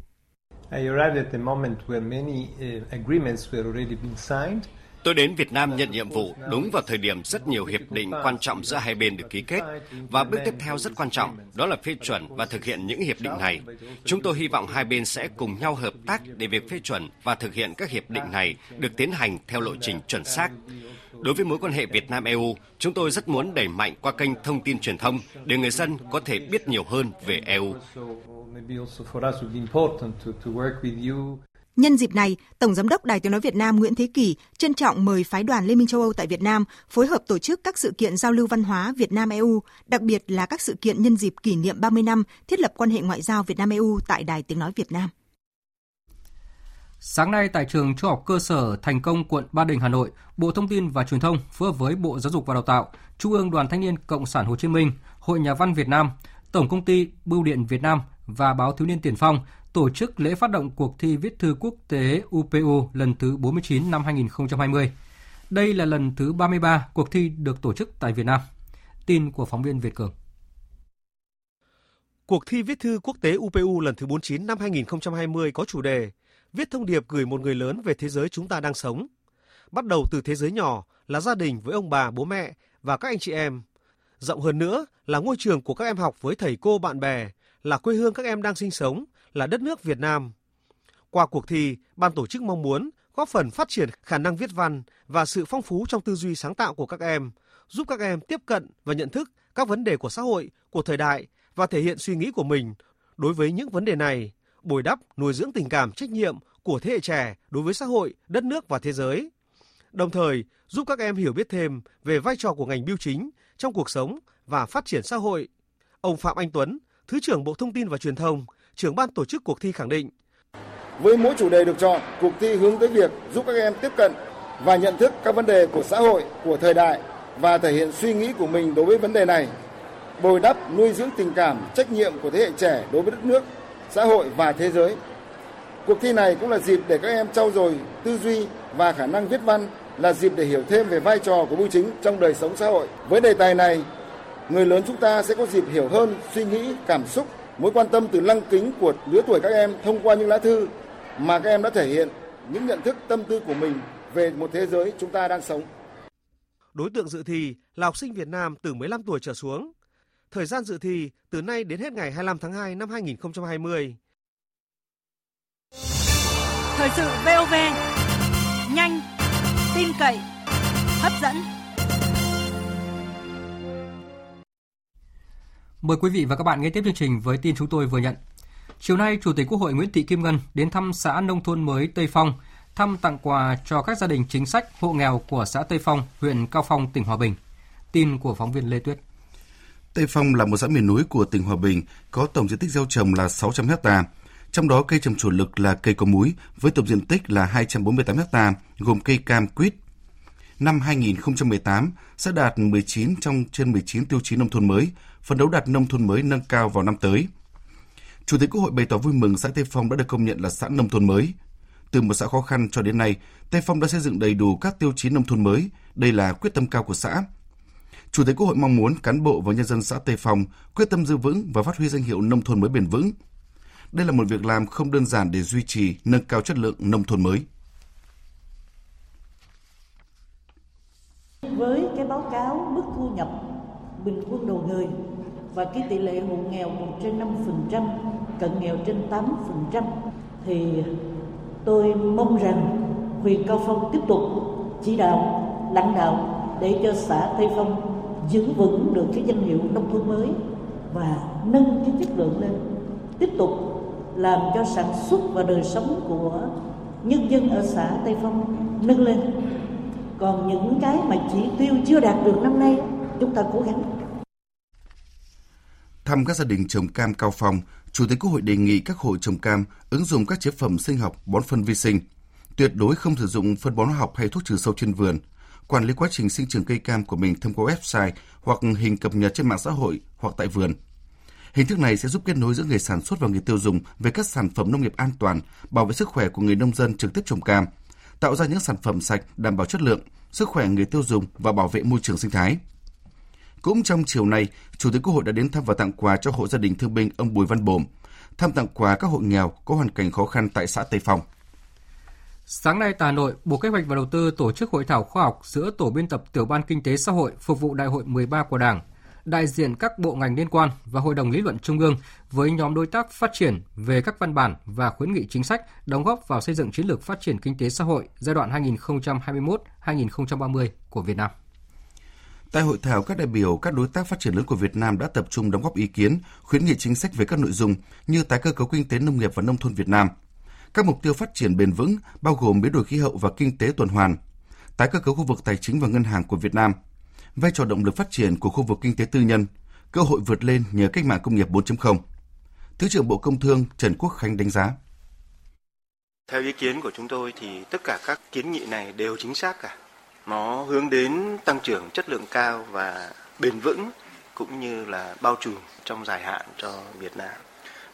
Tôi đến Việt Nam nhận nhiệm vụ đúng vào thời điểm rất nhiều hiệp định quan trọng giữa hai bên được ký kết, và bước tiếp theo rất quan trọng đó là phê chuẩn và thực hiện những hiệp định này. Chúng tôi hy vọng hai bên sẽ cùng nhau hợp tác để việc phê chuẩn và thực hiện các hiệp định này được tiến hành theo lộ trình chuẩn xác. Đối với mối quan hệ Việt Nam-e u, chúng tôi rất muốn đẩy mạnh qua kênh thông tin truyền thông để người dân có thể biết nhiều hơn về e u. Nhân dịp này, Tổng Giám đốc Đài Tiếng Nói Việt Nam Nguyễn Thế Kỳ trân trọng mời Phái đoàn Liên minh châu Âu tại Việt Nam phối hợp tổ chức các sự kiện giao lưu văn hóa Việt Nam-e u, đặc biệt là các sự kiện nhân dịp kỷ niệm ba mươi năm thiết lập quan hệ ngoại giao Việt Nam-e u tại Đài Tiếng Nói Việt Nam. Sáng nay tại trường Trung học cơ sở Thành Công, quận Ba Đình, Hà Nội, Bộ Thông tin và Truyền thông phối hợp với Bộ Giáo dục và Đào tạo, Trung ương Đoàn Thanh niên Cộng sản Hồ Chí Minh, Hội Nhà văn Việt Nam, Tổng công ty Bưu điện Việt Nam và Báo Thiếu niên Tiền Phong tổ chức lễ phát động cuộc thi viết thư quốc tế u pê u lần thứ bốn mươi chín năm hai không hai không. Đây là lần thứ ba mươi ba cuộc thi được tổ chức tại Việt Nam. Tin của phóng viên Việt Cường. Cuộc thi viết thư quốc tế u pê u lần thứ bốn mươi chín năm hai không hai không có chủ đề Viết thông điệp gửi một người lớn về thế giới chúng ta đang sống. Bắt đầu từ thế giới nhỏ là gia đình với ông bà, bố mẹ và các anh chị em. Rộng hơn nữa là ngôi trường của các em học với thầy cô, bạn bè, là quê hương các em đang sinh sống, là đất nước Việt Nam. Qua cuộc thi, ban tổ chức mong muốn góp phần phát triển khả năng viết văn và sự phong phú trong tư duy sáng tạo của các em, giúp các em tiếp cận và nhận thức các vấn đề của xã hội, của thời đại và thể hiện suy nghĩ của mình đối với những vấn đề này, bồi đắp, nuôi dưỡng tình cảm trách nhiệm của thế hệ trẻ đối với xã hội, đất nước và thế giới. Đồng thời, giúp các em hiểu biết thêm về vai trò của ngành bưu chính trong cuộc sống và phát triển xã hội. Ông Phạm Anh Tuấn, Thứ trưởng Bộ Thông tin và Truyền thông, trưởng ban tổ chức cuộc thi khẳng định: với mỗi chủ đề được chọn, cuộc thi hướng tới việc giúp các em tiếp cận và nhận thức các vấn đề của xã hội, của thời đại và thể hiện suy nghĩ của mình đối với vấn đề này, bồi đắp, nuôi dưỡng tình cảm, trách nhiệm của thế hệ trẻ đối với đất nước, xã hội và thế giới. Cuộc thi này cũng là dịp để các em trau dồi tư duy và khả năng viết văn, là dịp để hiểu thêm về vai trò của bưu chính trong đời sống xã hội. Với đề tài này, người lớn chúng ta sẽ có dịp hiểu hơn suy nghĩ, cảm xúc, mối quan tâm từ lăng kính của lứa tuổi các em thông qua những lá thư mà các em đã thể hiện những nhận thức tâm tư của mình về một thế giới chúng ta đang sống. Đối tượng dự thi là học sinh Việt Nam từ mười lăm tuổi trở xuống. Thời gian dự thi từ nay đến hết ngày hai mươi lăm tháng hai năm hai không hai không. Thời sự vê o vê, nhanh, tin cậy, hấp dẫn. Mời quý vị và các bạn nghe tiếp chương trình với tin chúng tôi vừa nhận. Chiều nay, Chủ tịch Quốc hội Nguyễn Thị Kim Ngân đến thăm xã nông thôn mới Tây Phong, thăm tặng quà cho các gia đình chính sách, hộ nghèo của xã Tây Phong, huyện Cao Phong, tỉnh Hòa Bình. Tin của phóng viên Lê Tuyết. Tây Phong là một xã miền núi của tỉnh Hòa Bình, có tổng diện tích gieo trồng là sáu trăm héc ta. Trong đó cây trồng chủ lực là cây có múi với tổng diện tích là hai trăm bốn mươi tám héc ta, gồm cây cam, quýt. Năm hai không một tám, xã đạt mười chín trong trên mười chín tiêu chí nông thôn mới, phấn đấu đạt nông thôn mới nâng cao vào năm tới. Chủ tịch Quốc hội bày tỏ vui mừng xã Tây Phong đã được công nhận là xã nông thôn mới. Từ một xã khó khăn cho đến nay, Tây Phong đã xây dựng đầy đủ các tiêu chí nông thôn mới, đây là quyết tâm cao của xã. Chủ tịch Quốc hội mong muốn cán bộ và nhân dân xã Tây Phong quyết tâm giữ vững và phát huy danh hiệu nông thôn mới bền vững. Đây là một việc làm không đơn giản để duy trì, nâng cao chất lượng nông thôn mới. Với cái báo cáo mức thu nhập bình quân đầu người và cái tỷ lệ hộ nghèo trên năm phần trăm, cận nghèo trên tám phần trăm, thì tôi mong rằng huyện Cao Phong tiếp tục chỉ đạo, lãnh đạo để cho xã Tây Phong giữ vững được cái danh hiệu nông thôn mới và nâng cái chất lượng lên, tiếp tục làm cho sản xuất và đời sống của nhân dân ở xã Tây Phong nâng lên. Còn những cái mà chỉ tiêu chưa đạt được năm nay, chúng ta cố gắng. Thăm các gia đình trồng cam Cao Phong, Chủ tịch Quốc hội đề nghị các hộ trồng cam ứng dụng các chế phẩm sinh học, bón phân vi sinh, tuyệt đối không sử dụng phân bón hóa học hay thuốc trừ sâu trên vườn. Quản lý quá trình sinh trưởng cây cam của mình thông qua website hoặc hình cập nhật trên mạng xã hội hoặc tại vườn. Hình thức này sẽ giúp kết nối giữa người sản xuất và người tiêu dùng về các sản phẩm nông nghiệp an toàn, bảo vệ sức khỏe của người nông dân trực tiếp trồng cam, tạo ra những sản phẩm sạch đảm bảo chất lượng, sức khỏe người tiêu dùng và bảo vệ môi trường sinh thái. Cũng trong chiều nay, Chủ tịch Quốc hội đã đến thăm và tặng quà cho hộ gia đình thương binh ông Bùi Văn Bồm, thăm tặng quà các hộ nghèo có hoàn cảnh khó khăn tại xã Tây Phong. Sáng nay tại Hà Nội, Bộ Kế hoạch và Đầu tư tổ chức hội thảo khoa học giữa tổ biên tập tiểu ban kinh tế xã hội phục vụ Đại hội mười ba của Đảng, đại diện các bộ ngành liên quan và Hội đồng lý luận Trung ương với nhóm đối tác phát triển về các văn bản và khuyến nghị chính sách đóng góp vào xây dựng chiến lược phát triển kinh tế xã hội giai đoạn hai nghìn không trăm hai mươi mốt đến hai nghìn không trăm ba mươi của Việt Nam. Tại hội thảo, các đại biểu, các đối tác phát triển lớn của Việt Nam đã tập trung đóng góp ý kiến, khuyến nghị chính sách về các nội dung như tái cơ cấu kinh tế nông nghiệp và nông thôn Việt Nam, các mục tiêu phát triển bền vững bao gồm biến đổi khí hậu và kinh tế tuần hoàn, tái cơ cấu khu vực tài chính và ngân hàng của Việt Nam, vai trò động lực phát triển của khu vực kinh tế tư nhân, cơ hội vượt lên nhờ cách mạng công nghiệp bốn chấm không. Thứ trưởng Bộ Công Thương Trần Quốc Khánh đánh giá. Theo ý kiến của chúng tôi thì tất cả các kiến nghị này đều chính xác cả. Nó hướng đến tăng trưởng chất lượng cao và bền vững cũng như là bao trùm trong dài hạn cho Việt Nam.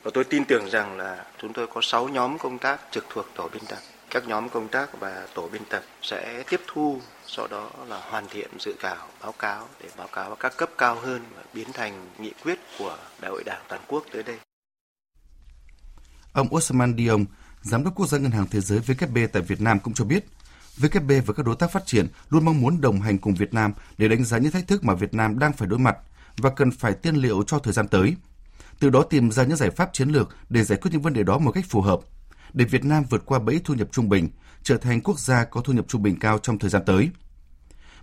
Và tôi tin tưởng rằng là chúng tôi có sáu nhóm công tác trực thuộc tổ biên tập. Các nhóm công tác và tổ biên tập sẽ tiếp thu, sau đó là hoàn thiện dự thảo báo cáo để báo cáo các cấp cao hơn và biến thành nghị quyết của Đại hội Đảng toàn quốc tới đây. Ông Ousmane Dione, Giám đốc Quốc gia Ngân hàng Thế giới vê kép bê tại Việt Nam cũng cho biết, vê kép bê và các đối tác phát triển luôn mong muốn đồng hành cùng Việt Nam để đánh giá những thách thức mà Việt Nam đang phải đối mặt và cần phải tiên liệu cho thời gian tới. Từ đó tìm ra những giải pháp chiến lược để giải quyết những vấn đề đó một cách phù hợp, để Việt Nam vượt qua bẫy thu nhập trung bình, trở thành quốc gia có thu nhập trung bình cao trong thời gian tới.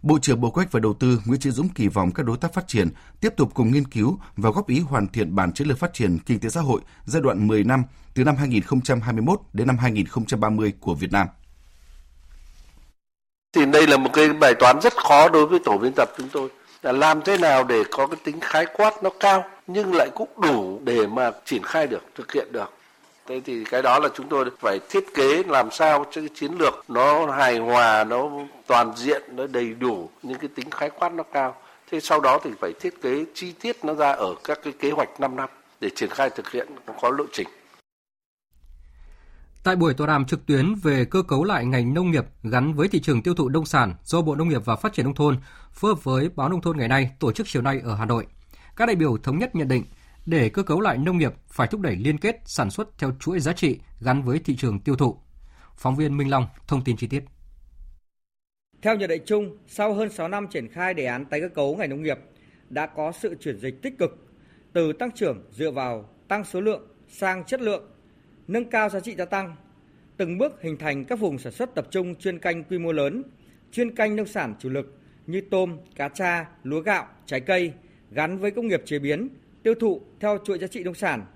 Bộ trưởng Bộ Kế hoạch và Đầu tư Nguyễn Chí Dũng kỳ vọng các đối tác phát triển tiếp tục cùng nghiên cứu và góp ý hoàn thiện bản chiến lược phát triển kinh tế xã hội giai đoạn mười năm từ năm hai nghìn không trăm hai mươi mốt đến năm hai nghìn không trăm ba mươi của Việt Nam. Thì đây là một cái bài toán rất khó đối với tổ biên tập chúng tôi, là làm thế nào để có cái tính khái quát nó cao nhưng lại cũng đủ để mà triển khai được, thực hiện được. Thế thì cái đó là chúng tôi phải thiết kế làm sao cho cái chiến lược nó hài hòa, nó toàn diện, nó đầy đủ những cái tính khái quát nó cao. Thế sau đó thì phải thiết kế chi tiết nó ra ở các cái kế hoạch năm năm để triển khai thực hiện nó có lộ trình. Tại buổi tọa đàm trực tuyến về cơ cấu lại ngành nông nghiệp gắn với thị trường tiêu thụ nông sản do Bộ Nông nghiệp và Phát triển Nông thôn phối hợp với Báo Nông thôn Ngày nay tổ chức chiều nay ở Hà Nội, các đại biểu thống nhất nhận định để cơ cấu lại nông nghiệp phải thúc đẩy liên kết sản xuất theo chuỗi giá trị gắn với thị trường tiêu thụ. Phóng viên Minh Long thông tin chi tiết. Theo nhận định chung, sau hơn sáu năm triển khai đề án tái cơ cấu ngành nông nghiệp, đã có sự chuyển dịch tích cực từ tăng trưởng dựa vào tăng số lượng sang chất lượng, nâng cao giá trị gia tăng, từng bước hình thành các vùng sản xuất tập trung chuyên canh quy mô lớn, chuyên canh nông sản chủ lực như tôm, cá tra, lúa gạo, trái cây gắn với công nghiệp chế biến, tiêu thụ theo chuỗi giá trị nông sản.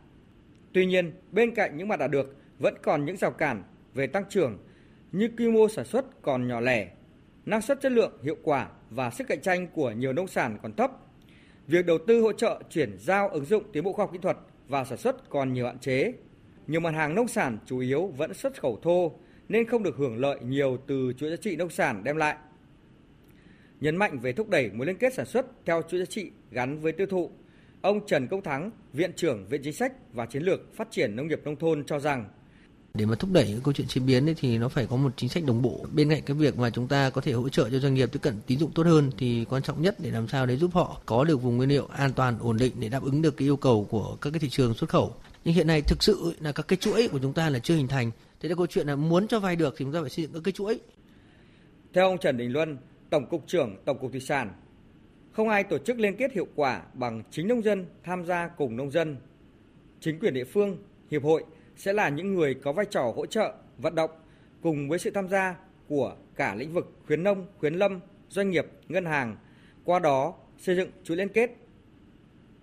Tuy nhiên, bên cạnh những mặt đạt được vẫn còn những rào cản về tăng trưởng như quy mô sản xuất còn nhỏ lẻ, năng suất chất lượng hiệu quả và sức cạnh tranh của nhiều nông sản còn thấp. Việc đầu tư hỗ trợ chuyển giao ứng dụng tiến bộ khoa học kỹ thuật vào sản xuất còn nhiều hạn chế. Nhiều mặt hàng nông sản chủ yếu vẫn xuất khẩu thô nên không được hưởng lợi nhiều từ chuỗi giá trị nông sản đem lại. Nhấn mạnh về thúc đẩy mối liên kết sản xuất theo chuỗi giá trị gắn với tiêu thụ, ông Trần Công Thắng, Viện trưởng Viện Chính sách và Chiến lược Phát triển Nông nghiệp Nông thôn cho rằng để mà thúc đẩy những câu chuyện chế biến ấy thì nó phải có một chính sách đồng bộ. Bên cạnh cái việc mà chúng ta có thể hỗ trợ cho doanh nghiệp tiếp cận tín dụng tốt hơn thì quan trọng nhất để làm sao để giúp họ có được vùng nguyên liệu an toàn, ổn định để đáp ứng được cái yêu cầu của các cái thị trường xuất khẩu. Nhưng hiện nay thực sự là các cái chuỗi của chúng ta là chưa hình thành. Thế là câu chuyện là muốn cho vay được thì chúng ta phải xây dựng các cái chuỗi. Theo ông Trần Đình Luân, Tổng cục trưởng Tổng cục Thủy sản, không ai tổ chức liên kết hiệu quả bằng chính nông dân tham gia cùng nông dân. Chính quyền địa phương, hiệp hội sẽ là những người có vai trò hỗ trợ, vận động cùng với sự tham gia của cả lĩnh vực khuyến nông, khuyến lâm, doanh nghiệp, ngân hàng, qua đó xây dựng chuỗi liên kết.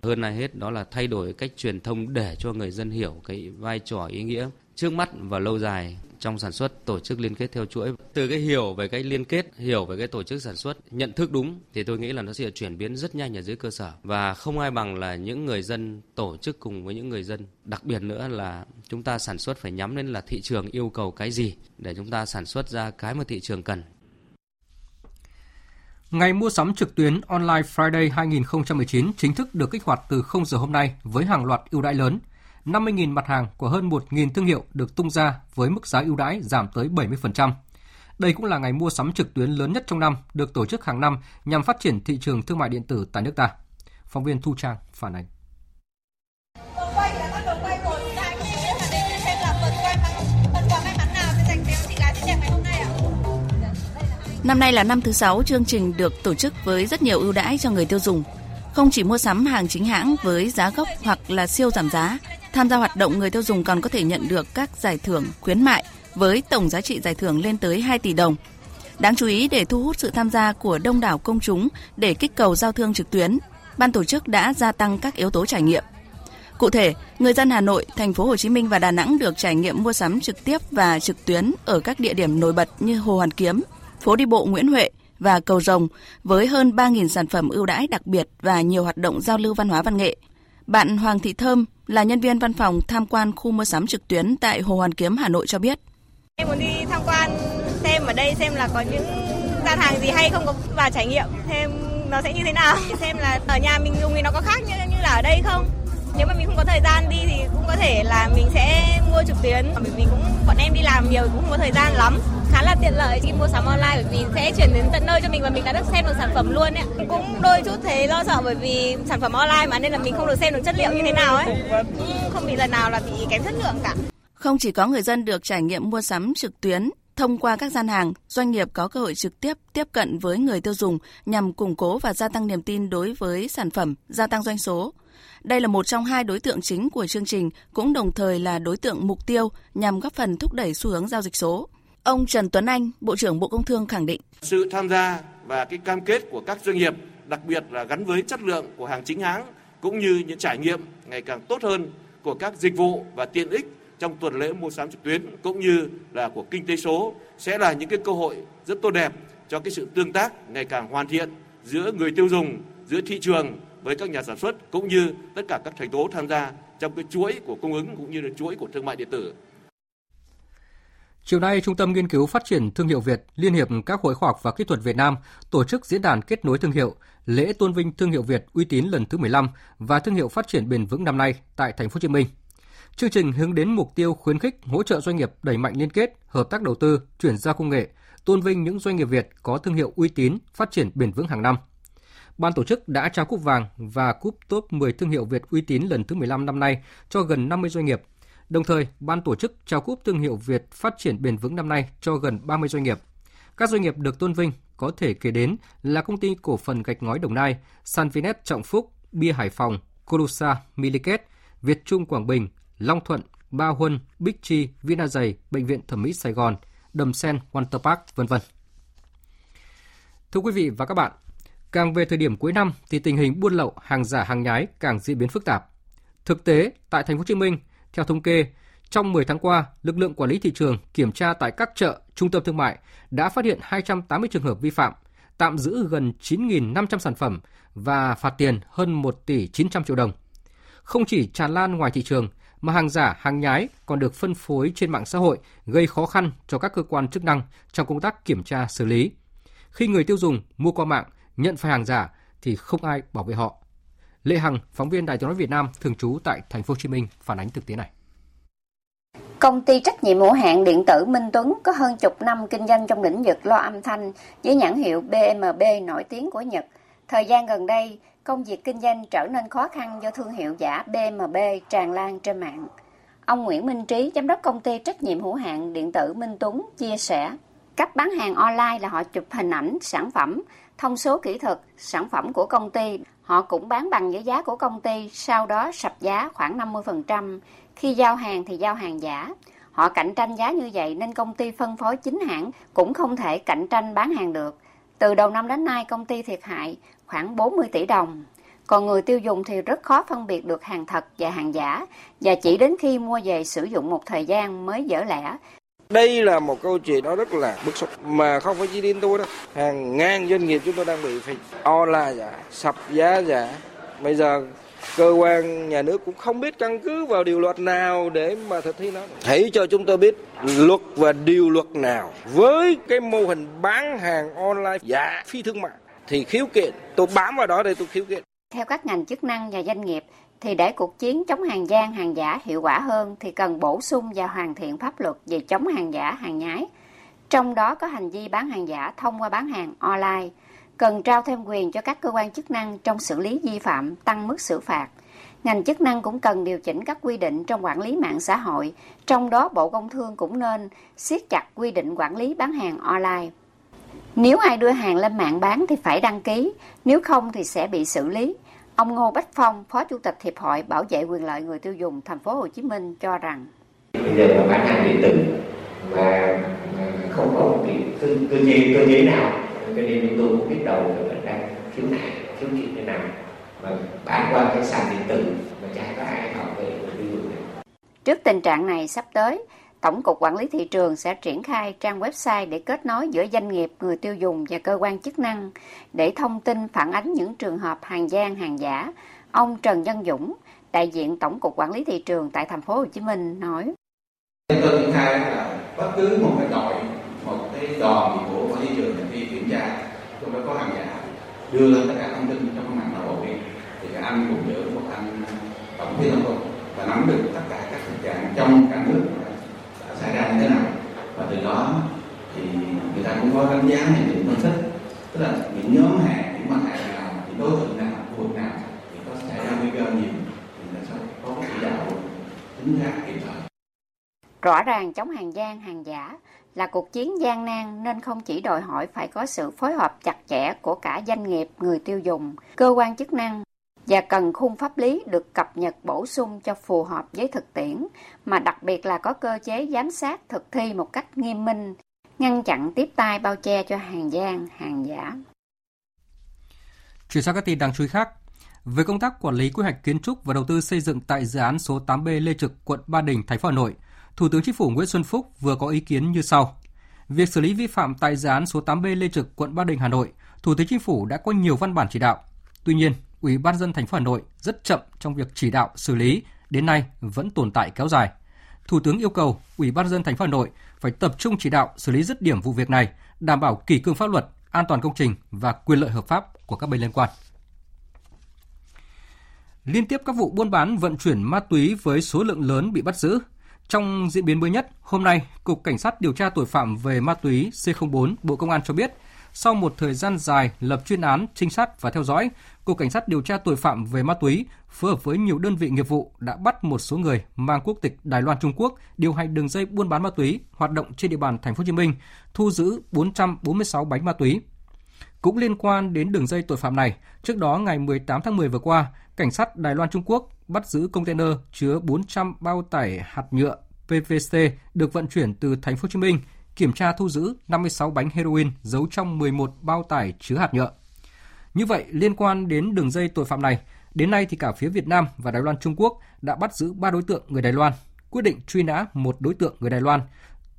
Hơn ai hết đó là thay đổi cách truyền thông để cho người dân hiểu cái vai trò ý nghĩa trước mắt và lâu dài trong sản xuất, tổ chức liên kết theo chuỗi. Từ cái hiểu về cái liên kết, hiểu về cái tổ chức sản xuất, nhận thức đúng thì tôi nghĩ là nó sẽ chuyển biến rất nhanh ở dưới cơ sở. Và không ai bằng là những người dân tổ chức cùng với những người dân. Đặc biệt nữa là chúng ta sản xuất phải nhắm đến là thị trường yêu cầu cái gì để chúng ta sản xuất ra cái mà thị trường cần. Ngày mua sắm trực tuyến Online Friday hai nghìn không trăm mười chín chính thức được kích hoạt từ không giờ hôm nay với hàng loạt ưu đãi lớn. năm mươi nghìn mặt hàng của hơn một nghìn thương hiệu được tung ra với mức giá ưu đãi giảm tới bảy mươi phần trăm. Đây cũng là ngày mua sắm trực tuyến lớn nhất trong năm, được tổ chức hàng năm nhằm phát triển thị trường thương mại điện tử tại nước ta. Phóng viên Thu Trang phản ánh. Năm nay là năm thứ sáu, chương trình được tổ chức với rất nhiều ưu đãi cho người tiêu dùng. Không chỉ mua sắm hàng chính hãng với giá gốc hoặc là siêu giảm giá, tham gia hoạt động người tiêu dùng còn có thể nhận được các giải thưởng khuyến mại với tổng giá trị giải thưởng lên tới hai tỷ đồng. Đáng chú ý, để thu hút sự tham gia của đông đảo công chúng để kích cầu giao thương trực tuyến, ban tổ chức đã gia tăng các yếu tố trải nghiệm. Cụ thể, người dân Hà Nội, thành phố Hồ Chí Minh và Đà Nẵng được trải nghiệm mua sắm trực tiếp và trực tuyến ở các địa điểm nổi bật như Hồ Hoàn Kiếm, phố đi bộ Nguyễn Huệ và Cầu Rồng với hơn ba nghìn sản phẩm ưu đãi đặc biệt và nhiều hoạt động giao lưu văn hóa văn nghệ. Bạn Hoàng Thị Thơm là nhân viên văn phòng tham quan khu mua sắm trực tuyến tại Hồ Hoàn Kiếm, Hà Nội cho biết. Em muốn đi tham quan xem ở đây xem là có những gian hàng gì hay không, có và trải nghiệm xem nó sẽ như thế nào. Xem là ở nhà mình dùng thì nó có khác như, như là ở đây không. Nếu mà mình không có thời gian đi thì cũng có thể là mình sẽ mua trực tuyến. Bởi vì cũng bọn em đi làm nhiều cũng không có thời gian lắm. Khá là tiện lợi khi mua sắm online bởi vì sẽ chuyển đến tận nơi cho mình và mình đã được xem được sản phẩm luôn ấy. Cũng đôi chút thấy lo sợ bởi vì sản phẩm online mà nên là mình không được xem được chất liệu như thế nào ấy. Không bị lần nào là bị kém chất lượng cả. Không chỉ có người dân được trải nghiệm mua sắm trực tuyến, thông qua các gian hàng, doanh nghiệp có cơ hội trực tiếp tiếp cận với người tiêu dùng nhằm củng cố và gia tăng niềm tin đối với sản phẩm, gia tăng doanh số. Đây là một trong hai đối tượng chính của chương trình, cũng đồng thời là đối tượng mục tiêu nhằm góp phần thúc đẩy xu hướng giao dịch số. Ông Trần Tuấn Anh, Bộ trưởng Bộ Công Thương khẳng định: sự tham gia và cái cam kết của các doanh nghiệp, đặc biệt là gắn với chất lượng của hàng chính hãng cũng như những trải nghiệm ngày càng tốt hơn của các dịch vụ và tiện ích trong tuần lễ mua sắm trực tuyến cũng như là của kinh tế số sẽ là những cái cơ hội rất tốt đẹp cho cái sự tương tác ngày càng hoàn thiện giữa người tiêu dùng, giữa thị trường với các nhà sản xuất cũng như tất cả các thành tố tham gia trong cái chuỗi của cung ứng cũng như là chuỗi của thương mại điện tử. Chiều nay, Trung tâm Nghiên cứu Phát triển Thương hiệu Việt, Liên hiệp các Hội Khoa học và Kỹ thuật Việt Nam tổ chức diễn đàn kết nối thương hiệu, lễ tôn vinh thương hiệu Việt uy tín lần thứ mười lăm và thương hiệu phát triển bền vững năm nay tại Thành phố Hồ Chí Minh. Chương trình hướng đến mục tiêu khuyến khích, hỗ trợ doanh nghiệp đẩy mạnh liên kết, hợp tác đầu tư, chuyển giao công nghệ, tôn vinh những doanh nghiệp Việt có thương hiệu uy tín, phát triển bền vững hàng năm. Ban tổ chức đã trao cúp vàng và cúp top mười thương hiệu Việt uy tín lần thứ mười lăm năm nay cho gần năm mươi doanh nghiệp. Đồng thời, ban tổ chức trao cúp thương hiệu Việt phát triển bền vững năm nay cho gần ba mươi doanh nghiệp. Các doanh nghiệp được tôn vinh có thể kể đến là công ty cổ phần gạch ngói Đồng Nai, Sanvinet Trọng Phúc, Bia Hải Phòng, Colusa, Miliket, Việt Trung Quảng Bình, Long Thuận, Ba Huân, Big Chi, Vinagiày, Bệnh viện Thẩm mỹ Sài Gòn, Đầm Sen, Water Park, vân vân. Thưa quý vị và các bạn, càng về thời điểm cuối năm thì tình hình buôn lậu, hàng giả, hàng nhái càng diễn biến phức tạp. Thực tế, tại Thành phố Hồ Chí Minh, theo thống kê, trong mười tháng qua, lực lượng quản lý thị trường kiểm tra tại các chợ, trung tâm thương mại đã phát hiện hai trăm tám mươi trường hợp vi phạm, tạm giữ gần chín nghìn năm trăm sản phẩm và phạt tiền hơn một tỷ chín trăm triệu đồng. Không chỉ tràn lan ngoài thị trường, mà hàng giả, hàng nhái còn được phân phối trên mạng xã hội, gây khó khăn cho các cơ quan chức năng trong công tác kiểm tra xử lý. Khi người tiêu dùng mua qua mạng, nhận phải hàng giả thì không ai bảo vệ họ. Lê Hằng, phóng viên Đài Tiếng nói Việt Nam thường trú tại Thành phố Hồ Chí Minh phản ánh thực tế này. Công ty trách nhiệm hữu hạn điện tử Minh Tuấn có hơn chục năm kinh doanh trong lĩnh vực loa âm thanh với nhãn hiệu bê em bê nổi tiếng của Nhật. Thời gian gần đây, công việc kinh doanh trở nên khó khăn do thương hiệu giả bê em bê tràn lan trên mạng. Ông Nguyễn Minh Trí, giám đốc công ty trách nhiệm hữu hạn điện tử Minh Tuấn chia sẻ, cách bán hàng online là họ chụp hình ảnh sản phẩm, thông số kỹ thuật, sản phẩm của công ty. Họ cũng bán bằng với giá của công ty, sau đó sập giá khoảng năm mươi phần trăm. Khi giao hàng thì giao hàng giả. Họ cạnh tranh giá như vậy nên công ty phân phối chính hãng cũng không thể cạnh tranh bán hàng được. Từ đầu năm đến nay, công ty thiệt hại khoảng bốn mươi tỷ đồng. Còn người tiêu dùng thì rất khó phân biệt được hàng thật và hàng giả, và chỉ đến khi mua về sử dụng một thời gian mới dở lẻ. Đây là một câu chuyện nó rất là bức xúc, mà không phải chỉ đến tôi đâu. Hàng ngàn doanh nghiệp chúng tôi đang bị phạt online giả, sập giá giả. Bây giờ cơ quan nhà nước cũng không biết căn cứ vào điều luật nào để mà thực thi nó. Hãy cho chúng tôi biết luật và điều luật nào với cái mô hình bán hàng online giả phi thương mại thì khiếu kiện. Tôi bám vào đó để tôi khiếu kiện. Theo các ngành chức năng và doanh nghiệp, thì để cuộc chiến chống hàng gian, hàng giả hiệu quả hơn thì cần bổ sung và hoàn thiện pháp luật về chống hàng giả, hàng nhái. trong đó có hành vi bán hàng giả thông qua bán hàng online, cần trao thêm quyền cho các cơ quan chức năng trong xử lý vi phạm, tăng mức xử phạt. Ngành chức năng cũng cần điều chỉnh các quy định trong quản lý mạng xã hội, trong đó Bộ Công Thương cũng nên siết chặt quy định quản lý bán hàng online. Nếu ai đưa hàng lên mạng bán thì phải đăng ký, nếu không thì sẽ bị xử lý. Ông Ngô Bách Phong, Phó Chủ tịch Hiệp hội Bảo vệ quyền lợi người tiêu dùng thành phố Hồ Chí Minh cho rằng: Bây giờ mà bán hàng điện tử mà không có cái cơ chế cơ chế nào, cho nên chúng tôi cũng biết đầu là đang khiếu nại khiếu kiện thế nào mà bán qua cái sàn điện tử mà chẳng có ai bảo vệ người tiêu dùng. Trước tình trạng này, sắp tới Tổng cục Quản lý Thị trường sẽ triển khai trang website để kết nối giữa doanh nghiệp, người tiêu dùng và cơ quan chức năng để thông tin phản ánh những trường hợp hàng gian, hàng giả. Ông Trần Văn Dũng, đại diện Tổng cục Quản lý Thị trường tại Thành phố Hồ Chí Minh nói: Chúng tôi triển khai là bất cứ một cái đội, một cái đoàn của Cục Quản lý Thị trường đi kiểm tra, trong đó có hàng giả, đưa lên tất cả thông tin trong mạng xã hội thì các anh cùng giữ một anh tổng thư tổng cục và nắm được tất cả các thực trạng trong cả nước xảy ra như thế nào, và từ đó thì người ta cũng có đánh giá những điểm phân tích, tức là những nhóm hàng, những mặt hàng nào, những đối tượng nào, khu vực nào thì có xảy ra nguy cơ nhiều, thì là sẽ có chỉ đạo chính xác kịp thời. Rõ ràng chống hàng gian, hàng giả là cuộc chiến gian nan nên không chỉ đòi hỏi phải có sự phối hợp chặt chẽ của cả doanh nghiệp, người tiêu dùng, cơ quan chức năng, và cần khung pháp lý được cập nhật bổ sung cho phù hợp với thực tiễn, mà đặc biệt là có cơ chế giám sát thực thi một cách nghiêm minh, ngăn chặn tiếp tay bao che cho hàng gian, hàng giả. Chuyển sang các tin đáng chú ý khác. Về công tác quản lý quy hoạch kiến trúc và đầu tư xây dựng tại dự án số tám B Lê Trực, quận Ba Đình, thành phố Hà Nội, Thủ tướng Chính phủ Nguyễn Xuân Phúc vừa có ý kiến như sau. Việc xử lý vi phạm tại dự án số tám B Lê Trực, quận Ba Đình, Hà Nội, Thủ tướng Chính phủ đã có nhiều văn bản chỉ đạo. Tuy nhiên, Ủy ban nhân dân thành phố Hà Nội rất chậm trong việc chỉ đạo xử lý, đến nay vẫn tồn tại kéo dài. Thủ tướng yêu cầu Ủy ban nhân dân thành phố Hà Nội phải tập trung chỉ đạo xử lý dứt điểm vụ việc này, đảm bảo kỷ cương pháp luật, an toàn công trình và quyền lợi hợp pháp của các bên liên quan. Liên tiếp các vụ buôn bán vận chuyển ma túy với số lượng lớn bị bắt giữ. Trong diễn biến mới nhất, hôm nay, Cục Cảnh sát điều tra tội phạm về ma túy C không bốn Bộ Công an cho biết, sau một thời gian dài lập chuyên án, trinh sát và theo dõi, Cục Cảnh sát điều tra tội phạm về ma túy phối hợp với nhiều đơn vị nghiệp vụ đã bắt một số người mang quốc tịch Đài Loan, Trung Quốc điều hành đường dây buôn bán ma túy hoạt động trên địa bàn Thành phố Hồ Chí Minh, thu giữ bốn trăm bốn mươi sáu bánh ma túy. Cũng liên quan đến đường dây tội phạm này, trước đó ngày mười tám tháng mười vừa qua, Cảnh sát Đài Loan, Trung Quốc bắt giữ container chứa bốn trăm bao tải hạt nhựa pê vê xê được vận chuyển từ Thành phố Hồ Chí Minh, kiểm tra thu giữ năm mươi sáu bánh heroin giấu trong mười một bao tải chứa hạt nhựa. Như vậy, liên quan đến đường dây tội phạm này, đến nay thì cả phía Việt Nam và Đài Loan, Trung Quốc đã bắt giữ ba đối tượng người Đài Loan, quyết định truy nã một đối tượng người Đài Loan,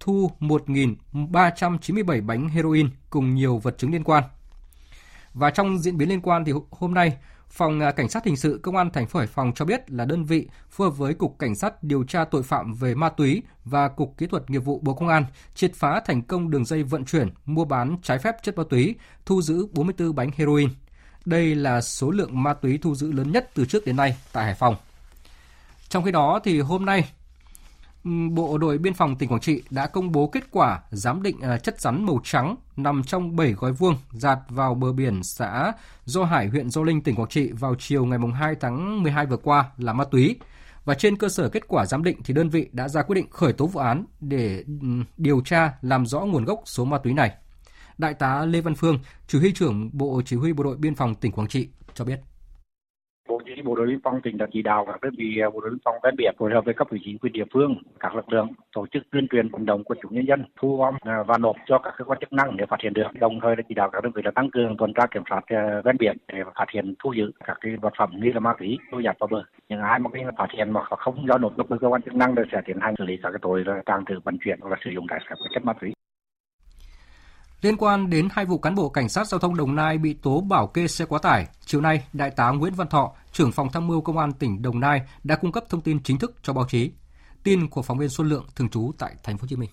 thu một nghìn ba trăm chín mươi bảy bánh heroin cùng nhiều vật chứng liên quan. Và trong diễn biến liên quan thì hôm nay, Phòng Cảnh sát Hình sự Công an thành phố Hải Phòng cho biết là đơn vị phối hợp với Cục Cảnh sát điều tra tội phạm về ma túy và Cục Kỹ thuật nghiệp vụ Bộ Công an triệt phá thành công đường dây vận chuyển, mua bán trái phép chất ma túy, thu giữ bốn mươi tư bánh heroin. Đây là số lượng ma túy thu giữ lớn nhất từ trước đến nay tại Hải Phòng. Trong khi đó thì hôm nay, Bộ đội Biên phòng tỉnh Quảng Trị đã công bố kết quả giám định chất rắn màu trắng nằm trong bảy gói vuông dạt vào bờ biển xã Do Hải, huyện Do Linh, tỉnh Quảng Trị vào chiều ngày hai tháng mười hai vừa qua là ma túy. Và trên cơ sở kết quả giám định thì đơn vị đã ra quyết định khởi tố vụ án để điều tra làm rõ nguồn gốc số ma túy này. Đại tá Lê Văn Phương, Chỉ huy trưởng Bộ Chỉ huy Bộ đội Biên phòng tỉnh Quảng Trị cho biết. Bộ Chỉ huy Bộ đội Biên phòng tỉnh đã chỉ đạo các đơn vị Bộ đội Biên phòng ven biển phối hợp với cấp ủy chính quyền địa phương, các lực lượng tổ chức tuyên truyền vận động quần chúng nhân dân thu gom và nộp cho các cơ quan chức năng để phát hiện được. Đồng thời đã chỉ đạo các đơn vị là tăng cường tuần tra kiểm soát ven biển để phát hiện thu giữ các cái vật phẩm nghi là ma túy trôi giạt vào bờ. Những ai mà cái phát hiện mà không giao nộp cho cơ quan chức năng thì sẽ tiến hành xử lý các cái tội là tàng trữ, vận chuyển và sử dụng trái phép chất ma túy. Liên quan đến hai vụ cán bộ cảnh sát giao thông Đồng Nai bị tố bảo kê xe quá tải, chiều nay, Đại tá Nguyễn Văn Thọ, trưởng phòng tham mưu Công an tỉnh Đồng Nai đã cung cấp thông tin chính thức cho báo chí. Tin của phóng viên Xuân Lượng thường trú tại Thành phố Hồ Chí Minh.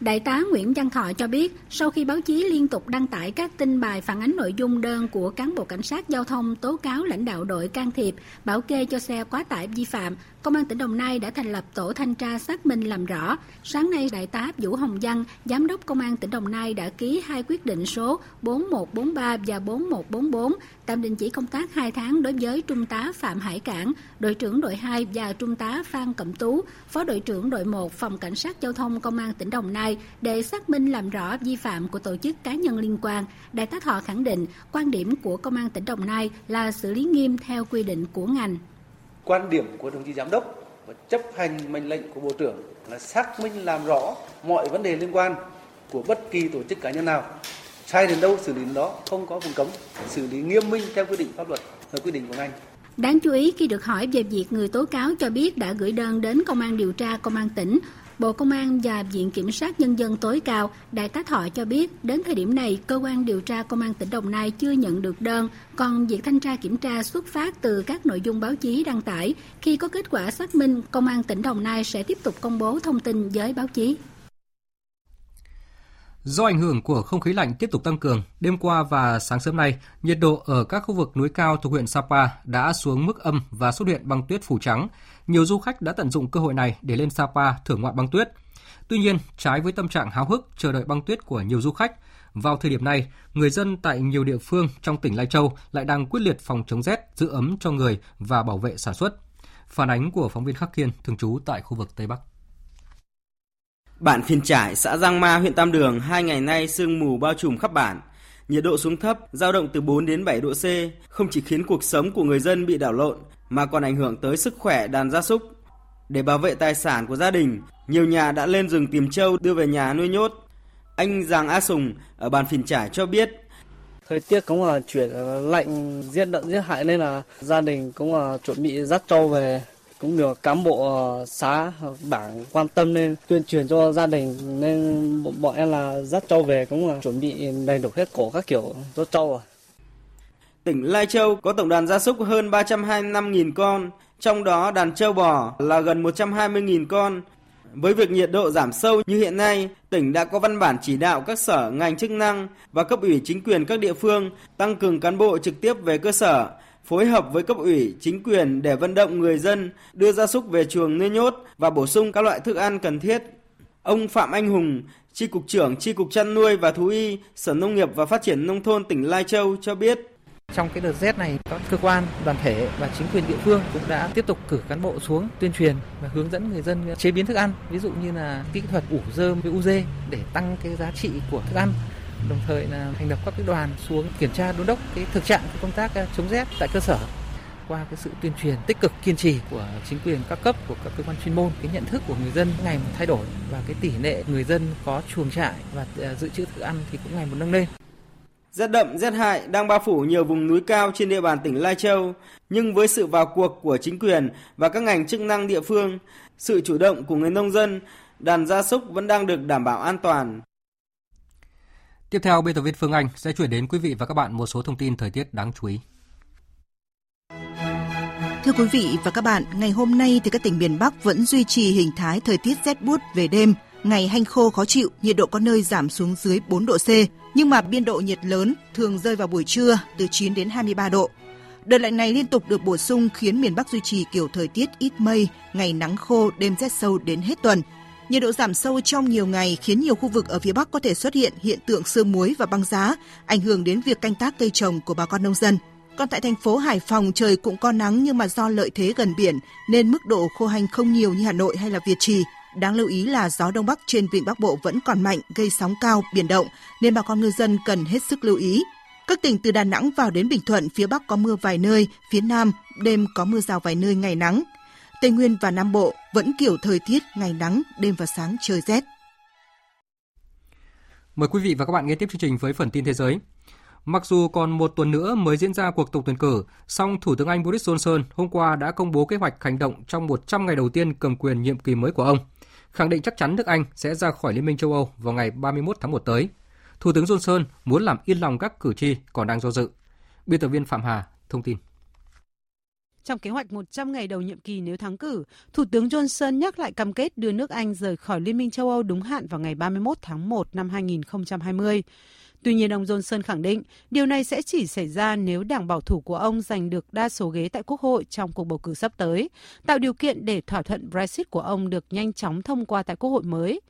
Đại tá Nguyễn Văn Thọ cho biết, sau khi báo chí liên tục đăng tải các tin bài phản ánh nội dung đơn của cán bộ cảnh sát giao thông tố cáo lãnh đạo đội can thiệp, bảo kê cho xe quá tải vi phạm, Công an tỉnh Đồng Nai đã thành lập tổ thanh tra xác minh làm rõ. Sáng nay, Đại tá Vũ Hồng Văn, Giám đốc Công an tỉnh Đồng Nai đã ký hai quyết định số bốn một bốn ba và bốn một bốn bốn, tạm đình chỉ công tác hai tháng đối với Trung tá Phạm Hải Cảng, đội trưởng đội hai và Trung tá Phan Cẩm Tú, Phó đội trưởng đội một Phòng Cảnh sát Giao thông Công an tỉnh Đồng Nai để xác minh làm rõ vi phạm của tổ chức cá nhân liên quan. Đại tá Thọ khẳng định, quan điểm của Công an tỉnh Đồng Nai là xử lý nghiêm theo quy định của ngành. Quan điểm của đồng chí giám đốc và chấp hành mệnh lệnh của bộ trưởng là xác minh làm rõ mọi vấn đề liên quan của bất kỳ tổ chức cá nhân nào, sai đến đâu xử lý đến đó, không có vùng cấm, xử lý nghiêm minh theo quy định pháp luật và quy định của ngành. Đáng chú ý, khi được hỏi về việc người tố cáo cho biết đã gửi đơn đến Công an điều tra Công an tỉnh, Bộ Công an và Viện Kiểm sát Nhân dân tối cao, Đại tá Thọ cho biết đến thời điểm này, cơ quan điều tra Công an tỉnh Đồng Nai chưa nhận được đơn, còn việc thanh tra kiểm tra xuất phát từ các nội dung báo chí đăng tải. Khi có kết quả xác minh, Công an tỉnh Đồng Nai sẽ tiếp tục công bố thông tin với báo chí. Do ảnh hưởng của không khí lạnh tiếp tục tăng cường, đêm qua và sáng sớm nay, nhiệt độ ở các khu vực núi cao thuộc huyện Sapa đã xuống mức âm và xuất hiện băng tuyết phủ trắng. Nhiều du khách đã tận dụng cơ hội này để lên Sapa thưởng ngoạn băng tuyết. Tuy nhiên, trái với tâm trạng háo hức chờ đợi băng tuyết của nhiều du khách, vào thời điểm này, người dân tại nhiều địa phương trong tỉnh Lai Châu lại đang quyết liệt phòng chống rét, giữ ấm cho người và bảo vệ sản xuất. Phản ánh của phóng viên Khắc Kiên, thường trú tại khu vực Tây Bắc. Bản Phiên Trải, xã Giang Ma, huyện Tam Đường, hai ngày nay sương mù bao trùm khắp bản. Nhiệt độ xuống thấp, dao động từ bốn đến bảy độ C, không chỉ khiến cuộc sống của người dân bị đảo lộn, mà còn ảnh hưởng tới sức khỏe đàn gia súc. Để bảo vệ tài sản của gia đình, nhiều nhà đã lên rừng tìm trâu đưa về nhà nuôi nhốt. Anh Giàng A Sùng ở Bản Phiên Trải cho biết. Thời tiết cũng là chuyển lạnh, rét đậm rét hại nên là gia đình cũng là chuẩn bị dắt trâu về. Cũng được cán bộ xã bản quan tâm nên tuyên truyền cho gia đình nên bọn em là dắt trâu về cũng là chuẩn bị đầy đủ hết cổ các kiểu cho trâu rồi. Tỉnh Lai Châu có tổng đàn gia súc hơn ba trăm hai mươi lăm nghìn con, trong đó đàn trâu bò là gần một trăm hai mươi nghìn con. Với việc nhiệt độ giảm sâu như hiện nay, tỉnh đã có văn bản chỉ đạo các sở ngành chức năng và cấp ủy chính quyền các địa phương tăng cường cán bộ trực tiếp về cơ sở, phối hợp với cấp ủy, chính quyền để vận động người dân đưa gia súc về chuồng nuôi nhốt và bổ sung các loại thức ăn cần thiết. Ông Phạm Anh Hùng, chi cục trưởng chi cục chăn nuôi và thú y, Sở Nông nghiệp và Phát triển Nông thôn tỉnh Lai Châu cho biết. Trong cái đợt rét này, các cơ quan, đoàn thể và chính quyền địa phương cũng đã tiếp tục cử cán bộ xuống tuyên truyền và hướng dẫn người dân chế biến thức ăn, ví dụ như là kỹ thuật ủ rơm với u dê để tăng cái giá trị của thức ăn. Đồng thời là thành lập các cái đoàn xuống kiểm tra đôn đốc cái thực trạng công tác chống rét tại cơ sở. Qua cái sự tuyên truyền tích cực kiên trì của chính quyền các cấp, của các cơ quan chuyên môn, cái nhận thức của người dân ngày một thay đổi và cái tỷ lệ người dân có chuồng trại và dự trữ thức ăn thì cũng ngày một nâng lên. Rét đậm rét hại đang bao phủ nhiều vùng núi cao trên địa bàn tỉnh Lai Châu, nhưng với sự vào cuộc của chính quyền và các ngành chức năng địa phương, sự chủ động của người nông dân, đàn gia súc vẫn đang được đảm bảo an toàn. Tiếp theo, biên tập viên Phương Anh sẽ chuyển đến quý vị và các bạn một số thông tin thời tiết đáng chú ý. Thưa quý vị và các bạn, ngày hôm nay thì các tỉnh miền Bắc vẫn duy trì hình thái thời tiết rét buốt về đêm, ngày hanh khô khó chịu, nhiệt độ có nơi giảm xuống dưới bốn độ C, nhưng mà biên độ nhiệt lớn thường rơi vào buổi trưa từ chín đến hai mươi ba độ. Đợt lạnh này liên tục được bổ sung khiến miền Bắc duy trì kiểu thời tiết ít mây, ngày nắng khô, đêm rét sâu đến hết tuần. Nhiệt độ giảm sâu trong nhiều ngày khiến nhiều khu vực ở phía Bắc có thể xuất hiện hiện tượng sương muối và băng giá, ảnh hưởng đến việc canh tác cây trồng của bà con nông dân. Còn tại thành phố Hải Phòng, trời cũng có nắng nhưng mà do lợi thế gần biển nên mức độ khô hanh không nhiều như Hà Nội hay là Việt Trì. Đáng lưu ý là gió Đông Bắc trên vịnh Bắc Bộ vẫn còn mạnh, gây sóng cao, biển động nên bà con ngư dân cần hết sức lưu ý. Các tỉnh từ Đà Nẵng vào đến Bình Thuận, phía Bắc có mưa vài nơi, phía Nam đêm có mưa rào vài nơi, ngày nắng. Tây Nguyên và Nam Bộ vẫn kiểu thời tiết ngày nắng, đêm và sáng trời rét. Mời quý vị và các bạn nghe tiếp chương trình với phần tin thế giới. Mặc dù còn một tuần nữa mới diễn ra cuộc tổng tuyển cử, song Thủ tướng Anh Boris Johnson hôm qua đã công bố kế hoạch hành động trong một trăm ngày đầu tiên cầm quyền nhiệm kỳ mới của ông, khẳng định chắc chắn nước Anh sẽ ra khỏi Liên minh châu Âu vào ngày ba mươi mốt tháng một tới. Thủ tướng Johnson muốn làm yên lòng các cử tri còn đang do dự. Biên tập viên Phạm Hà thông tin. Trong kế hoạch một trăm ngày đầu nhiệm kỳ nếu thắng cử, Thủ tướng Johnson nhắc lại cam kết đưa nước Anh rời khỏi Liên minh châu Âu đúng hạn vào ngày ba mươi mốt tháng một năm hai nghìn không trăm hai mươi. Tuy nhiên, ông Johnson khẳng định điều này sẽ chỉ xảy ra nếu đảng bảo thủ của ông giành được đa số ghế tại Quốc hội trong cuộc bầu cử sắp tới, tạo điều kiện để thỏa thuận Brexit của ông được nhanh chóng thông qua tại Quốc hội mới.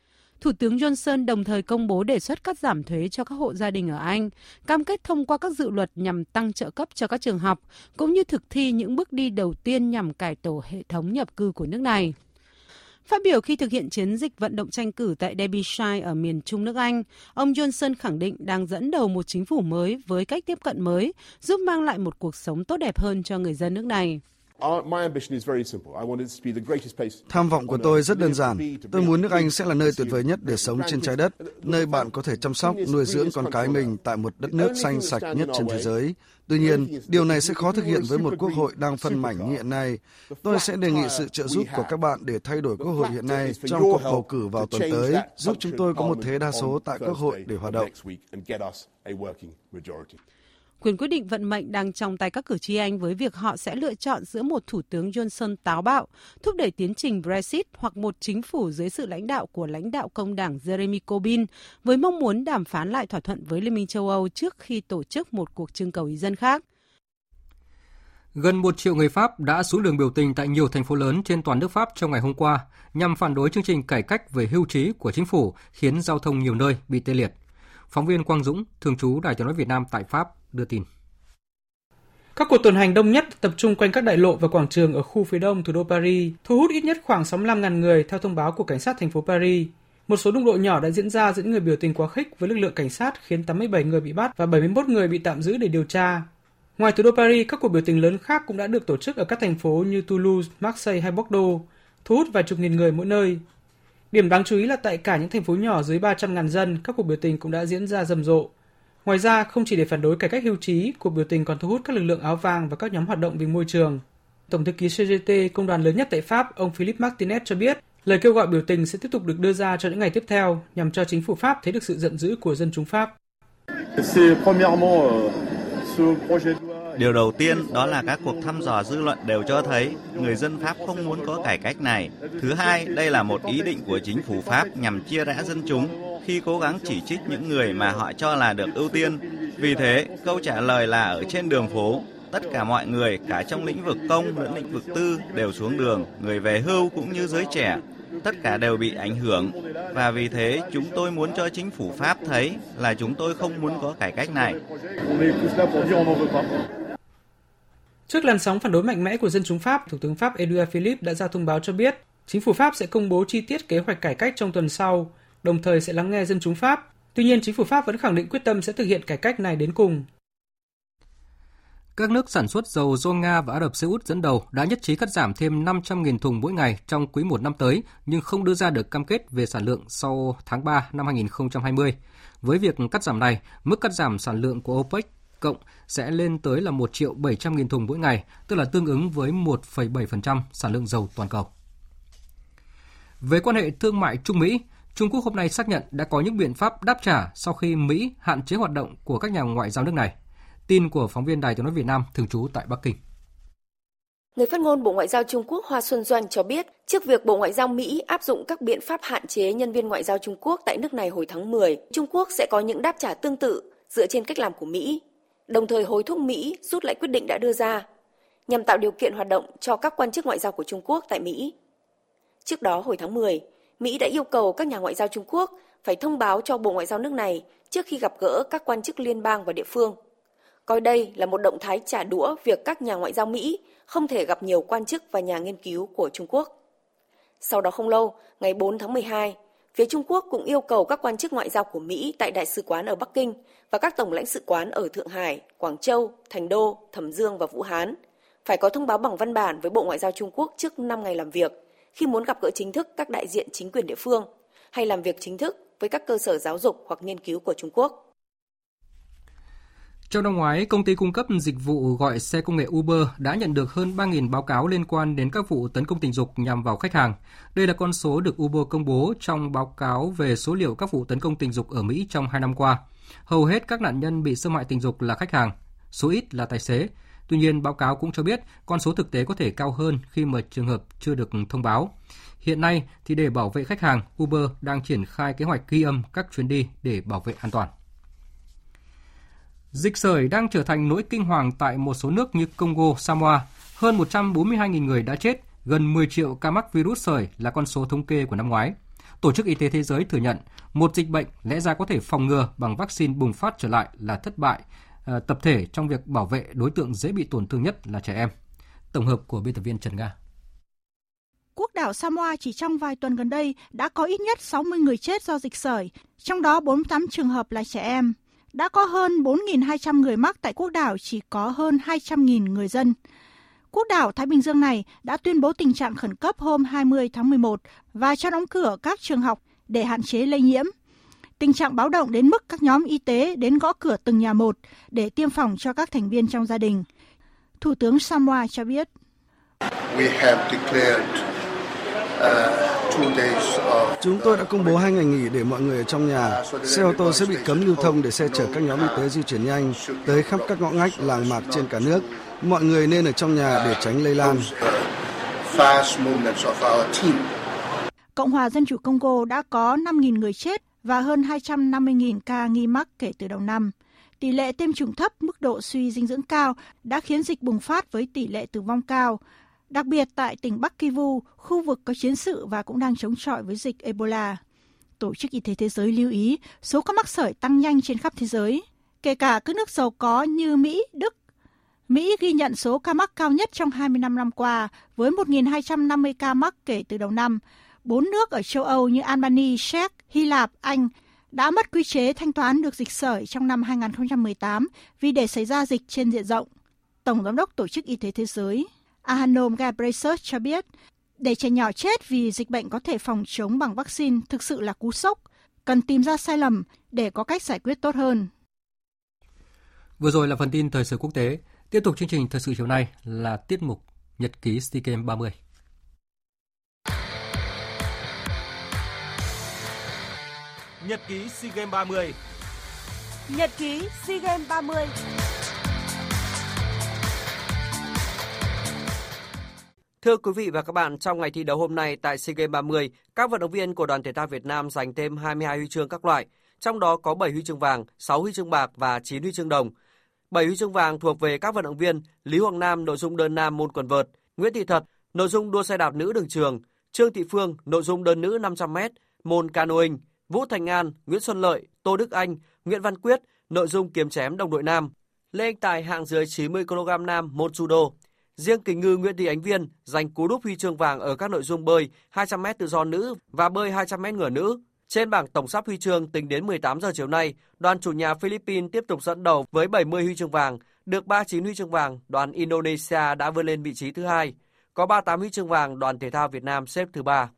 Thủ tướng Johnson đồng thời công bố đề xuất cắt giảm thuế cho các hộ gia đình ở Anh, cam kết thông qua các dự luật nhằm tăng trợ cấp cho các trường học, cũng như thực thi những bước đi đầu tiên nhằm cải tổ hệ thống nhập cư của nước này. Phát biểu khi thực hiện chiến dịch vận động tranh cử tại Derbyshire ở miền Trung nước Anh, ông Johnson khẳng định đang dẫn đầu một chính phủ mới với cách tiếp cận mới, giúp mang lại một cuộc sống tốt đẹp hơn cho người dân nước này. Tham vọng của tôi rất đơn giản. Tôi muốn nước Anh sẽ là nơi tuyệt vời nhất để sống trên trái đất, nơi bạn có thể chăm sóc, nuôi dưỡng con cái mình tại một đất nước xanh sạch nhất trên thế giới. Tuy nhiên, điều này sẽ khó thực hiện với một quốc hội đang phân mảnh như hiện nay. Tôi sẽ đề nghị sự trợ giúp của các bạn để thay đổi quốc hội hiện nay trong cuộc bầu cử vào tuần tới, giúp chúng tôi có một thế đa số tại quốc hội để hoạt động. Quyền quyết định vận mệnh đang trong tay các cử tri Anh với việc họ sẽ lựa chọn giữa một thủ tướng Johnson táo bạo, thúc đẩy tiến trình Brexit hoặc một chính phủ dưới sự lãnh đạo của lãnh đạo công đảng Jeremy Corbyn với mong muốn đàm phán lại thỏa thuận với Liên minh châu Âu trước khi tổ chức một cuộc trưng cầu ý dân khác. Gần một triệu người Pháp đã xuống đường biểu tình tại nhiều thành phố lớn trên toàn nước Pháp trong ngày hôm qua nhằm phản đối chương trình cải cách về hưu trí của chính phủ khiến giao thông nhiều nơi bị tê liệt. Phóng viên Quang Dũng, thường trú Đài Tiếng nói Việt Nam tại Pháp đưa tin. Các cuộc tuần hành đông nhất tập trung quanh các đại lộ và quảng trường ở khu phía đông thủ đô Paris, thu hút ít nhất khoảng sáu mươi lăm nghìn người theo thông báo của cảnh sát thành phố Paris. Một số đụng độ nhỏ đã diễn ra giữa người biểu tình quá khích với lực lượng cảnh sát khiến tám mươi bảy người bị bắt và bảy mươi mốt người bị tạm giữ để điều tra. Ngoài thủ đô Paris, các cuộc biểu tình lớn khác cũng đã được tổ chức ở các thành phố như Toulouse, Marseille hay Bordeaux, thu hút vài chục nghìn người mỗi nơi. Điểm đáng chú ý là tại cả những thành phố nhỏ dưới ba trăm nghìn dân, các cuộc biểu tình cũng đã diễn ra rầm rộ. Ngoài ra, không chỉ để phản đối cải cách hưu trí, cuộc biểu tình còn thu hút các lực lượng áo vàng và các nhóm hoạt động vì môi trường. Tổng thư ký xê giê tê, công đoàn lớn nhất tại Pháp, ông Philippe Martinez cho biết, lời kêu gọi biểu tình sẽ tiếp tục được đưa ra cho những ngày tiếp theo, nhằm cho chính phủ Pháp thấy được sự giận dữ của dân chúng Pháp. Điều đầu tiên đó là các cuộc thăm dò dư luận đều cho thấy người dân Pháp không muốn có cải cách này. Thứ hai, đây là một ý định của chính phủ Pháp nhằm chia rẽ dân chúng khi cố gắng chỉ trích những người mà họ cho là được ưu tiên. Vì thế, câu trả lời là ở trên đường phố, tất cả mọi người, cả trong lĩnh vực công lẫn lĩnh vực tư đều xuống đường, người về hưu cũng như giới trẻ. Tất cả đều bị ảnh hưởng và vì thế chúng tôi muốn cho chính phủ Pháp thấy là chúng tôi không muốn có cải cách này. Trước làn sóng phản đối mạnh mẽ của dân chúng Pháp, Thủ tướng Pháp Édouard Philippe đã ra thông báo cho biết chính phủ Pháp sẽ công bố chi tiết kế hoạch cải cách trong tuần sau, đồng thời sẽ lắng nghe dân chúng Pháp. Tuy nhiên, chính phủ Pháp vẫn khẳng định quyết tâm sẽ thực hiện cải cách này đến cùng. Các nước sản xuất dầu do Nga và Ả Rập Xê Út dẫn đầu đã nhất trí cắt giảm thêm năm trăm nghìn thùng mỗi ngày trong quý một năm tới, nhưng không đưa ra được cam kết về sản lượng sau tháng ba năm hai nghìn không trăm hai mươi. Với việc cắt giảm này, mức cắt giảm sản lượng của OPEC cộng sẽ lên tới là một triệu bảy trăm nghìn thùng mỗi ngày, tức là tương ứng với một phẩy bảy phần trăm sản lượng dầu toàn cầu. Về quan hệ thương mại Trung Mỹ, Trung Quốc hôm nay xác nhận đã có những biện pháp đáp trả sau khi Mỹ hạn chế hoạt động của các nhà ngoại giao nước này. Tin của phóng viên Đài Tiếng nói Việt Nam thường trú tại Bắc Kinh. Người phát ngôn Bộ Ngoại giao Trung Quốc Hoa Xuân Doanh cho biết, trước việc Bộ Ngoại giao Mỹ áp dụng các biện pháp hạn chế nhân viên ngoại giao Trung Quốc tại nước này hồi tháng mười, Trung Quốc sẽ có những đáp trả tương tự dựa trên cách làm của Mỹ, đồng thời hối thúc Mỹ rút lại quyết định đã đưa ra, nhằm tạo điều kiện hoạt động cho các quan chức ngoại giao của Trung Quốc tại Mỹ. Trước đó hồi tháng mười, Mỹ đã yêu cầu các nhà ngoại giao Trung Quốc phải thông báo cho Bộ Ngoại giao nước này trước khi gặp gỡ các quan chức liên bang và địa phương. Coi đây là một động thái trả đũa việc các nhà ngoại giao Mỹ không thể gặp nhiều quan chức và nhà nghiên cứu của Trung Quốc. Sau đó không lâu, ngày bốn tháng mười hai, phía Trung Quốc cũng yêu cầu các quan chức ngoại giao của Mỹ tại Đại sứ quán ở Bắc Kinh và các tổng lãnh sự quán ở Thượng Hải, Quảng Châu, Thành Đô, Thẩm Dương và Vũ Hán phải có thông báo bằng văn bản với Bộ Ngoại giao Trung Quốc trước năm ngày làm việc khi muốn gặp gỡ chính thức các đại diện chính quyền địa phương hay làm việc chính thức với các cơ sở giáo dục hoặc nghiên cứu của Trung Quốc. Trong năm ngoái, công ty cung cấp dịch vụ gọi xe công nghệ Uber đã nhận được hơn ba nghìn báo cáo liên quan đến các vụ tấn công tình dục nhằm vào khách hàng. Đây là con số được Uber công bố trong báo cáo về số liệu các vụ tấn công tình dục ở Mỹ trong hai năm qua. Hầu hết các nạn nhân bị xâm hại tình dục là khách hàng, số ít là tài xế. Tuy nhiên, báo cáo cũng cho biết con số thực tế có thể cao hơn khi mà trường hợp chưa được thông báo. Hiện nay, thì để bảo vệ khách hàng, Uber đang triển khai kế hoạch ghi âm các chuyến đi để bảo vệ an toàn. Dịch sởi đang trở thành nỗi kinh hoàng tại một số nước như Congo, Samoa. Hơn một trăm bốn mươi hai nghìn người đã chết, gần mười triệu ca mắc virus sởi là con số thống kê của năm ngoái. Tổ chức Y tế Thế giới thừa nhận một dịch bệnh lẽ ra có thể phòng ngừa bằng vaccine bùng phát trở lại là thất bại à, tập thể trong việc bảo vệ đối tượng dễ bị tổn thương nhất là trẻ em. Tổng hợp của biên tập viên Trần Nga. Quốc đảo Samoa chỉ trong vài tuần gần đây đã có ít nhất sáu mươi người chết do dịch sởi, trong đó bốn mươi tám trường hợp là trẻ em. Đã có hơn bốn nghìn hai trăm người mắc tại quốc đảo chỉ có hơn hai trăm nghìn người dân. Quốc đảo Thái Bình Dương này đã tuyên bố tình trạng khẩn cấp hôm hai mươi tháng mười một và cho đóng cửa các trường học để hạn chế lây nhiễm. Tình trạng báo động đến mức các nhóm y tế đến gõ cửa từng nhà một để tiêm phòng cho các thành viên trong gia đình. Thủ tướng Samoa cho biết. We have declared, uh, two days of... Chúng tôi đã công bố hai ngày nghỉ để mọi người ở trong nhà. Xe ô tô sẽ bị cấm lưu thông để xe chở các nhóm y tế di chuyển nhanh tới khắp các ngõ ngách làng mạc trên cả nước. Mọi người nên ở trong nhà để tránh lây lan. Cộng hòa Dân chủ Congo đã có năm nghìn người chết và hơn hai trăm năm mươi nghìn ca nghi mắc kể từ đầu năm. Tỷ lệ tiêm chủng thấp, mức độ suy dinh dưỡng cao đã khiến dịch bùng phát với tỷ lệ tử vong cao. Đặc biệt tại tỉnh Bắc Kivu, khu vực có chiến sự và cũng đang chống chọi với dịch Ebola. Tổ chức Y tế Thế giới lưu ý số ca mắc sởi tăng nhanh trên khắp thế giới, kể cả các nước giàu có như Mỹ, Đức. Mỹ ghi nhận số ca mắc cao nhất trong hai mươi lăm năm qua với một nghìn hai trăm năm mươi ca mắc kể từ đầu năm. Bốn nước ở châu Âu như Albania, Séc, Hy Lạp, Anh đã mất quy chế thanh toán được dịch sởi trong năm hai không một tám vì để xảy ra dịch trên diện rộng. Tổng giám đốc Tổ chức Y tế Thế giới Adhanom Ghebreyesus cho biết, để trẻ nhỏ chết vì dịch bệnh có thể phòng chống bằng vaccine thực sự là cú sốc, cần tìm ra sai lầm để có cách giải quyết tốt hơn. Vừa rồi là phần tin thời sự quốc tế. Tiếp tục chương trình thời sự chiều nay là tiết mục Nhật ký SEA Games ba mươi. Nhật ký SEA Games ba mươi. Nhật ký SEA Games ba mươi. Thưa quý vị và các bạn, trong ngày thi đấu hôm nay tại SEA Games ba mươi, các vận động viên của đoàn thể thao Việt Nam giành thêm hai mươi hai huy chương các loại, trong đó có bảy huy chương vàng, sáu huy chương bạc và chín huy chương đồng. bảy huy chương vàng thuộc về các vận động viên Lý Hoàng Nam nội dung đơn nam môn quần vợt, Nguyễn Thị Thật nội dung đua xe đạp nữ đường trường, Trương Thị Phương nội dung đơn nữ năm trăm mét môn canoeing, Vũ Thành An, Nguyễn Xuân Lợi, Tô Đức Anh, Nguyễn Văn Quyết nội dung kiếm chém đồng đội nam. Lê Anh Tài hạng dưới chín mươi ki lô gam nam môn judo. Riêng Kình Ngư Nguyễn Thị Ánh Viên giành cú đúp huy chương vàng ở các nội dung bơi hai trăm mét tự do nữ và bơi hai trăm mét ngửa nữ. Trên bảng tổng sắp huy chương tính đến mười tám giờ chiều nay, đoàn chủ nhà Philippines tiếp tục dẫn đầu với bảy mươi huy chương vàng, được ba mươi chín huy chương vàng, đoàn Indonesia đã vươn lên vị trí thứ hai, có ba mươi tám huy chương vàng, đoàn thể thao Việt Nam xếp thứ ba.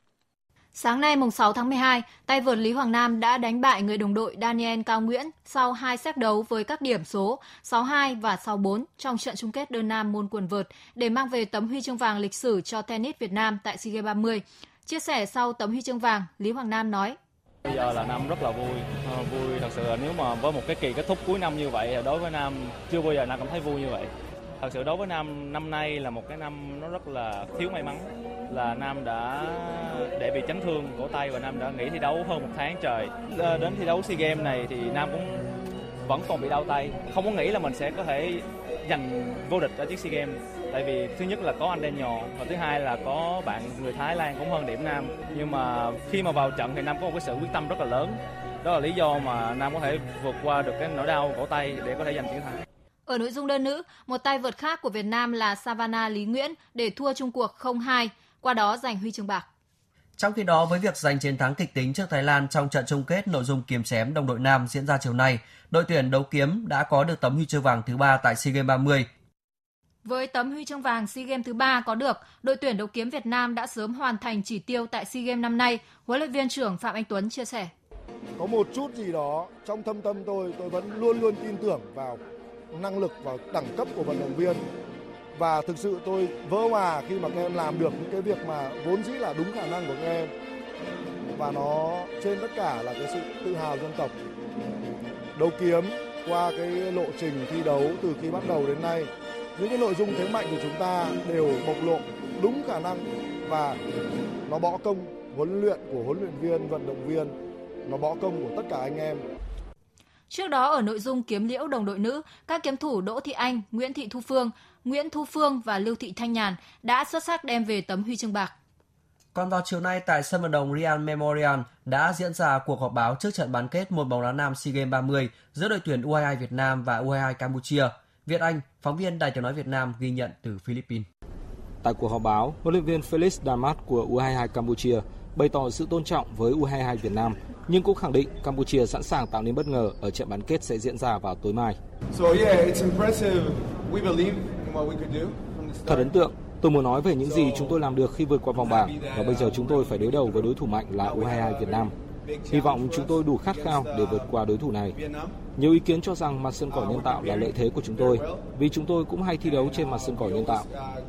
Sáng nay mùng sáu tháng mười hai, tay vợt Lý Hoàng Nam đã đánh bại người đồng đội Daniel Cao Nguyễn sau hai set đấu với các điểm số sáu hai và sáu bốn trong trận chung kết đơn nam môn quần vợt để mang về tấm huy chương vàng lịch sử cho tennis Việt Nam tại SEA Games ba mươi. Chia sẻ sau tấm huy chương vàng, Lý Hoàng Nam nói: Bây giờ là Nam rất là vui, vui thật sự là nếu mà với một cái kỳ kết thúc cuối năm như vậy, đối với Nam chưa bao giờ Nam cảm thấy vui như vậy. Thật sự đối với Nam, năm nay là một cái năm nó rất là thiếu may mắn, là Nam đã để bị chấn thương cổ tay và Nam đã nghỉ thi đấu hơn một tháng trời. Đến thi đấu SEA Games này thì Nam cũng vẫn còn bị đau tay, không có nghĩ là mình sẽ có thể giành vô địch ở chiếc SEA Games. Tại vì thứ nhất là có anh Đen nhỏ và thứ hai là có bạn người Thái Lan cũng hơn điểm Nam. Nhưng mà khi mà vào trận thì Nam có một cái sự quyết tâm rất là lớn. Đó là lý do mà Nam có thể vượt qua được cái nỗi đau cổ tay để có thể giành chiến thắng. Ở nội dung đơn nữ, một tay vợt khác của Việt Nam là Savannah Lý Nguyễn để thua chung cuộc không hai, qua đó giành huy chương bạc. Trong khi đó, với việc giành chiến thắng kịch tính trước Thái Lan trong trận chung kết nội dung kiếm chém đồng đội nam diễn ra chiều nay, đội tuyển đấu kiếm đã có được tấm huy chương vàng thứ ba tại SEA Games ba mươi. Với tấm huy chương vàng SEA Games thứ ba có được, đội tuyển đấu kiếm Việt Nam đã sớm hoàn thành chỉ tiêu tại SEA Games năm nay, huấn luyện viên trưởng Phạm Anh Tuấn chia sẻ. Có một chút gì đó trong thâm tâm tôi, tôi vẫn luôn luôn tin tưởng vào năng lực, vào đẳng cấp của vận động viên. Và thực sự tôi vỡ hòa khi mà các em làm được những cái việc mà vốn dĩ là đúng khả năng của các em. Và nó trên tất cả là cái sự tự hào dân tộc. Đấu kiếm qua cái lộ trình thi đấu từ khi bắt đầu đến nay những cái nội dung thế mạnh của chúng ta đều bộc lộ đúng khả năng và nó bỏ công huấn luyện của huấn luyện viên, vận động viên, nó bỏ công của tất cả anh em. Trước đó ở nội dung kiếm liễu đồng đội nữ, các kiếm thủ Đỗ Thị Anh, Nguyễn Thị Thu Phương, Nguyễn Thu Phương và Lưu Thị Thanh Nhàn đã xuất sắc đem về tấm huy chương bạc. Còn vào chiều nay tại sân vận động Real Memorial đã diễn ra cuộc họp báo trước trận bán kết môn bóng đá nam SEA Games ba mươi giữa đội tuyển u hai hai Việt Nam và u hai hai Campuchia. Việt Anh, phóng viên Đài Tiếng nói Việt Nam ghi nhận từ Philippines. Tại cuộc họp báo, huấn luyện viên Felix Damat của u hai hai Campuchia bày tỏ sự tôn trọng với u hai hai Việt Nam, nhưng cũng khẳng định Campuchia sẵn sàng tạo nên bất ngờ ở trận bán kết sẽ diễn ra vào tối mai. So yeah, it's impressive. We believe in what we could do from the start. Thật ấn tượng. Tôi muốn nói về những gì chúng tôi làm được khi vượt qua vòng bảng và bây giờ chúng tôi phải đối đầu với đối thủ mạnh là u hai hai Việt Nam. Hy vọng chúng tôi đủ khát khao để vượt qua đối thủ này. Nhiều ý kiến cho rằng mặt sân cỏ nhân tạo là lợi thế của chúng tôi, vì chúng tôi cũng hay thi đấu trên mặt sân cỏ nhân tạo.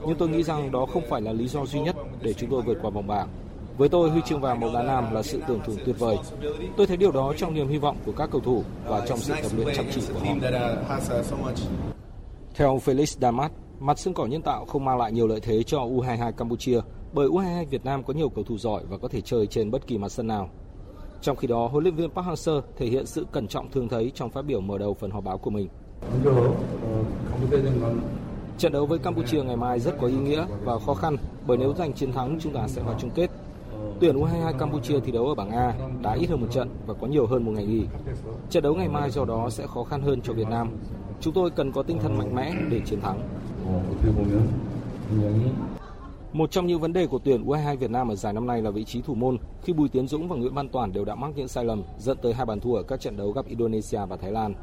Nhưng tôi nghĩ rằng đó không phải là lý do duy nhất để chúng tôi vượt qua vòng bảng. Với tôi, huy chương vàng bóng đá nam là sự tưởng thưởng tuyệt vời. Tôi thấy điều đó trong niềm hy vọng của các cầu thủ và trong sự tập luyện chăm chỉ của họ. Theo Felix Damat, mặt sân cỏ nhân tạo không mang lại nhiều lợi thế cho u hai hai Campuchia bởi u hai hai Việt Nam có nhiều cầu thủ giỏi và có thể chơi trên bất kỳ mặt sân nào. Trong khi đó, huấn luyện viên Park Hang-seo thể hiện sự cẩn trọng thường thấy trong phát biểu mở đầu phần họp báo của mình. Trận đấu với Campuchia ngày mai rất có ý nghĩa và khó khăn bởi nếu giành chiến thắng chúng ta sẽ vào chung kết. Tuyển u hai hai Campuchia thi đấu ở bảng A đã ít hơn một trận và có nhiều hơn một ngày nghỉ. Trận đấu ngày mai do đó sẽ khó khăn hơn cho Việt Nam. Chúng tôi cần có tinh thần mạnh mẽ để chiến thắng. Một trong những vấn đề của tuyển u hai hai Việt Nam ở giải năm nay là vị trí thủ môn khi Bùi Tiến Dũng và Nguyễn Văn Toàn đều đã mắc những sai lầm dẫn tới hai bàn thua ở các trận đấu gặp Indonesia và Thái Lan.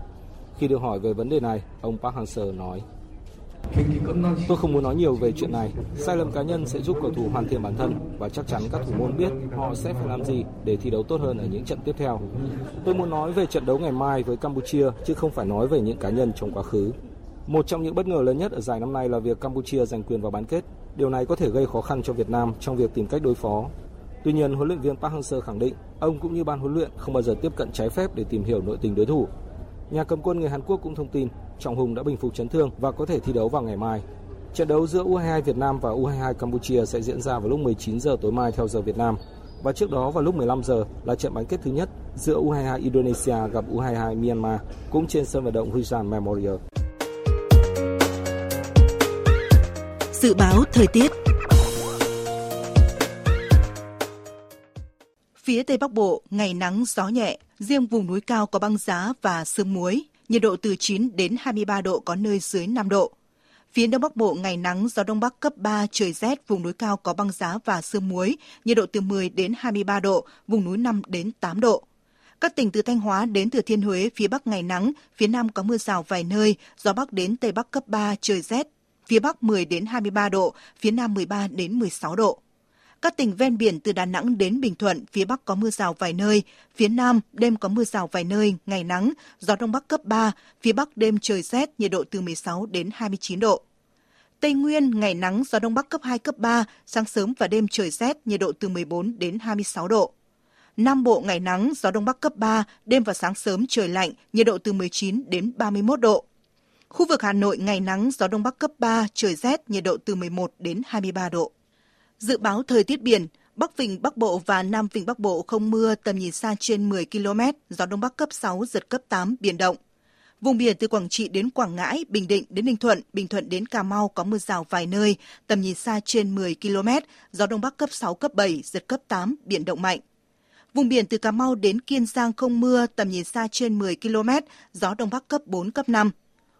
Khi được hỏi về vấn đề này, ông Park Hang-seo nói: Tôi không muốn nói nhiều về chuyện này. Sai lầm cá nhân sẽ giúp cầu thủ hoàn thiện bản thân và chắc chắn các thủ môn biết họ sẽ phải làm gì để thi đấu tốt hơn ở những trận tiếp theo. Tôi muốn nói về trận đấu ngày mai với Campuchia chứ không phải nói về những cá nhân trong quá khứ. Một trong những bất ngờ lớn nhất ở giải năm nay là việc Campuchia giành quyền vào bán kết. Điều này có thể gây khó khăn cho Việt Nam trong việc tìm cách đối phó. Tuy nhiên, huấn luyện viên Park Hang-seo khẳng định ông cũng như ban huấn luyện không bao giờ tiếp cận trái phép để tìm hiểu nội tình đối thủ. Nhà cầm quân người Hàn Quốc cũng thông tin Trọng Hùng đã bình phục chấn thương và có thể thi đấu vào ngày mai. Trận đấu giữa u hai hai Việt Nam và u hai hai Campuchia sẽ diễn ra vào lúc mười chín giờ tối mai theo giờ Việt Nam. Và trước đó vào lúc mười lăm giờ là trận bán kết thứ nhất giữa u hai hai Indonesia gặp u hai hai Myanmar cũng trên sân vận động Real Memorial. Dự báo thời tiết. Phía Tây Bắc Bộ, ngày nắng gió nhẹ, riêng vùng núi cao có băng giá và sương muối, nhiệt độ từ chín đến hai mươi ba độ, có nơi dưới năm độ. Phía Đông Bắc Bộ, ngày nắng, gió Đông Bắc cấp ba, trời rét, vùng núi cao có băng giá và sương muối, nhiệt độ từ mười đến hai mươi ba độ, vùng núi năm đến tám độ. Các tỉnh từ Thanh Hóa đến Thừa Thiên Huế, phía Bắc ngày nắng, phía Nam có mưa rào vài nơi, gió Bắc đến Tây Bắc cấp ba, trời rét, phía Bắc mười đến hai mươi ba độ, phía Nam mười ba đến mười sáu độ. Các tỉnh ven biển từ Đà Nẵng đến Bình Thuận, phía Bắc có mưa rào vài nơi, phía Nam đêm có mưa rào vài nơi, ngày nắng, gió Đông Bắc cấp ba, phía Bắc đêm trời rét, nhiệt độ từ mười sáu đến hai mươi chín độ. Tây Nguyên, ngày nắng, gió Đông Bắc cấp hai, cấp ba, sáng sớm và đêm trời rét, nhiệt độ từ mười bốn đến hai mươi sáu độ. Nam Bộ, ngày nắng, gió Đông Bắc cấp ba, đêm và sáng sớm trời lạnh, nhiệt độ từ mười chín đến ba mươi mốt độ. Khu vực Hà Nội, ngày nắng, gió Đông Bắc cấp ba, trời rét, nhiệt độ từ mười một đến hai mươi ba độ. Dự báo thời tiết biển, Bắc Vịnh Bắc Bộ và Nam Vịnh Bắc Bộ không mưa, tầm nhìn xa trên mười ki lô mét, gió Đông Bắc cấp sáu, giật cấp tám, biển động. Vùng biển từ Quảng Trị đến Quảng Ngãi, Bình Định đến Ninh Thuận, Bình Thuận đến Cà Mau có mưa rào vài nơi, tầm nhìn xa trên mười ki lô mét, gió Đông Bắc cấp sáu, cấp bảy, giật cấp tám, biển động mạnh. Vùng biển từ Cà Mau đến Kiên Giang không mưa, tầm nhìn xa trên mười ki lô mét, gió Đông Bắc cấp bốn, cấp năm.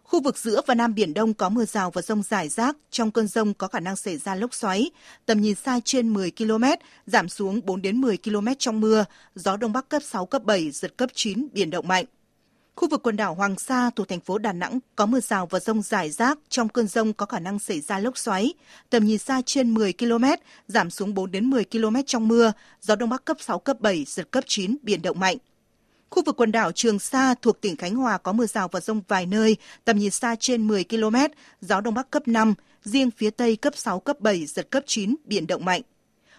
Khu vực giữa và Nam Biển Đông có mưa rào và dông rải rác, trong cơn dông có khả năng xảy ra lốc xoáy, tầm nhìn xa trên mười ki lô mét, giảm xuống bốn đến mười ki lô mét trong mưa, gió Đông Bắc cấp sáu, cấp bảy, giật cấp chín, biển động mạnh. Khu vực quần đảo Hoàng Sa thuộc thành phố Đà Nẵng có mưa rào và dông rải rác, trong cơn dông có khả năng xảy ra lốc xoáy, tầm nhìn xa trên mười ki lô mét, giảm xuống bốn đến mười ki lô mét trong mưa, gió Đông Bắc cấp sáu, cấp bảy, giật cấp chín, biển động mạnh. Khu vực quần đảo Trường Sa thuộc tỉnh Khánh Hòa có mưa rào và dông vài nơi, tầm nhìn xa trên mười ki lô mét, gió Đông Bắc cấp năm, riêng phía Tây cấp sáu, cấp bảy, giật cấp chín, biển động mạnh.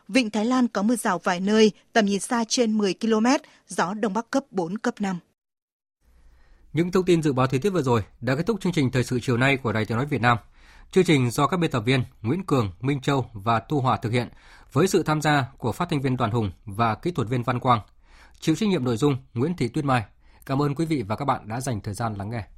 Vịnh Thái Lan có mưa rào vài nơi, tầm nhìn xa trên mười ki lô mét, gió Đông Bắc cấp bốn, cấp năm. Những thông tin dự báo thời tiết vừa rồi đã kết thúc chương trình Thời sự chiều nay của Đài Tiếng nói Việt Nam. Chương trình do các biên tập viên Nguyễn Cường, Minh Châu và Tu Hòa thực hiện với sự tham gia của phát thanh viên Đoàn Hùng và kỹ thuật viên Văn Quang. Chịu trách nhiệm nội dung Nguyễn Thị Tuyết Mai. Cảm ơn quý vị và các bạn đã dành thời gian lắng nghe.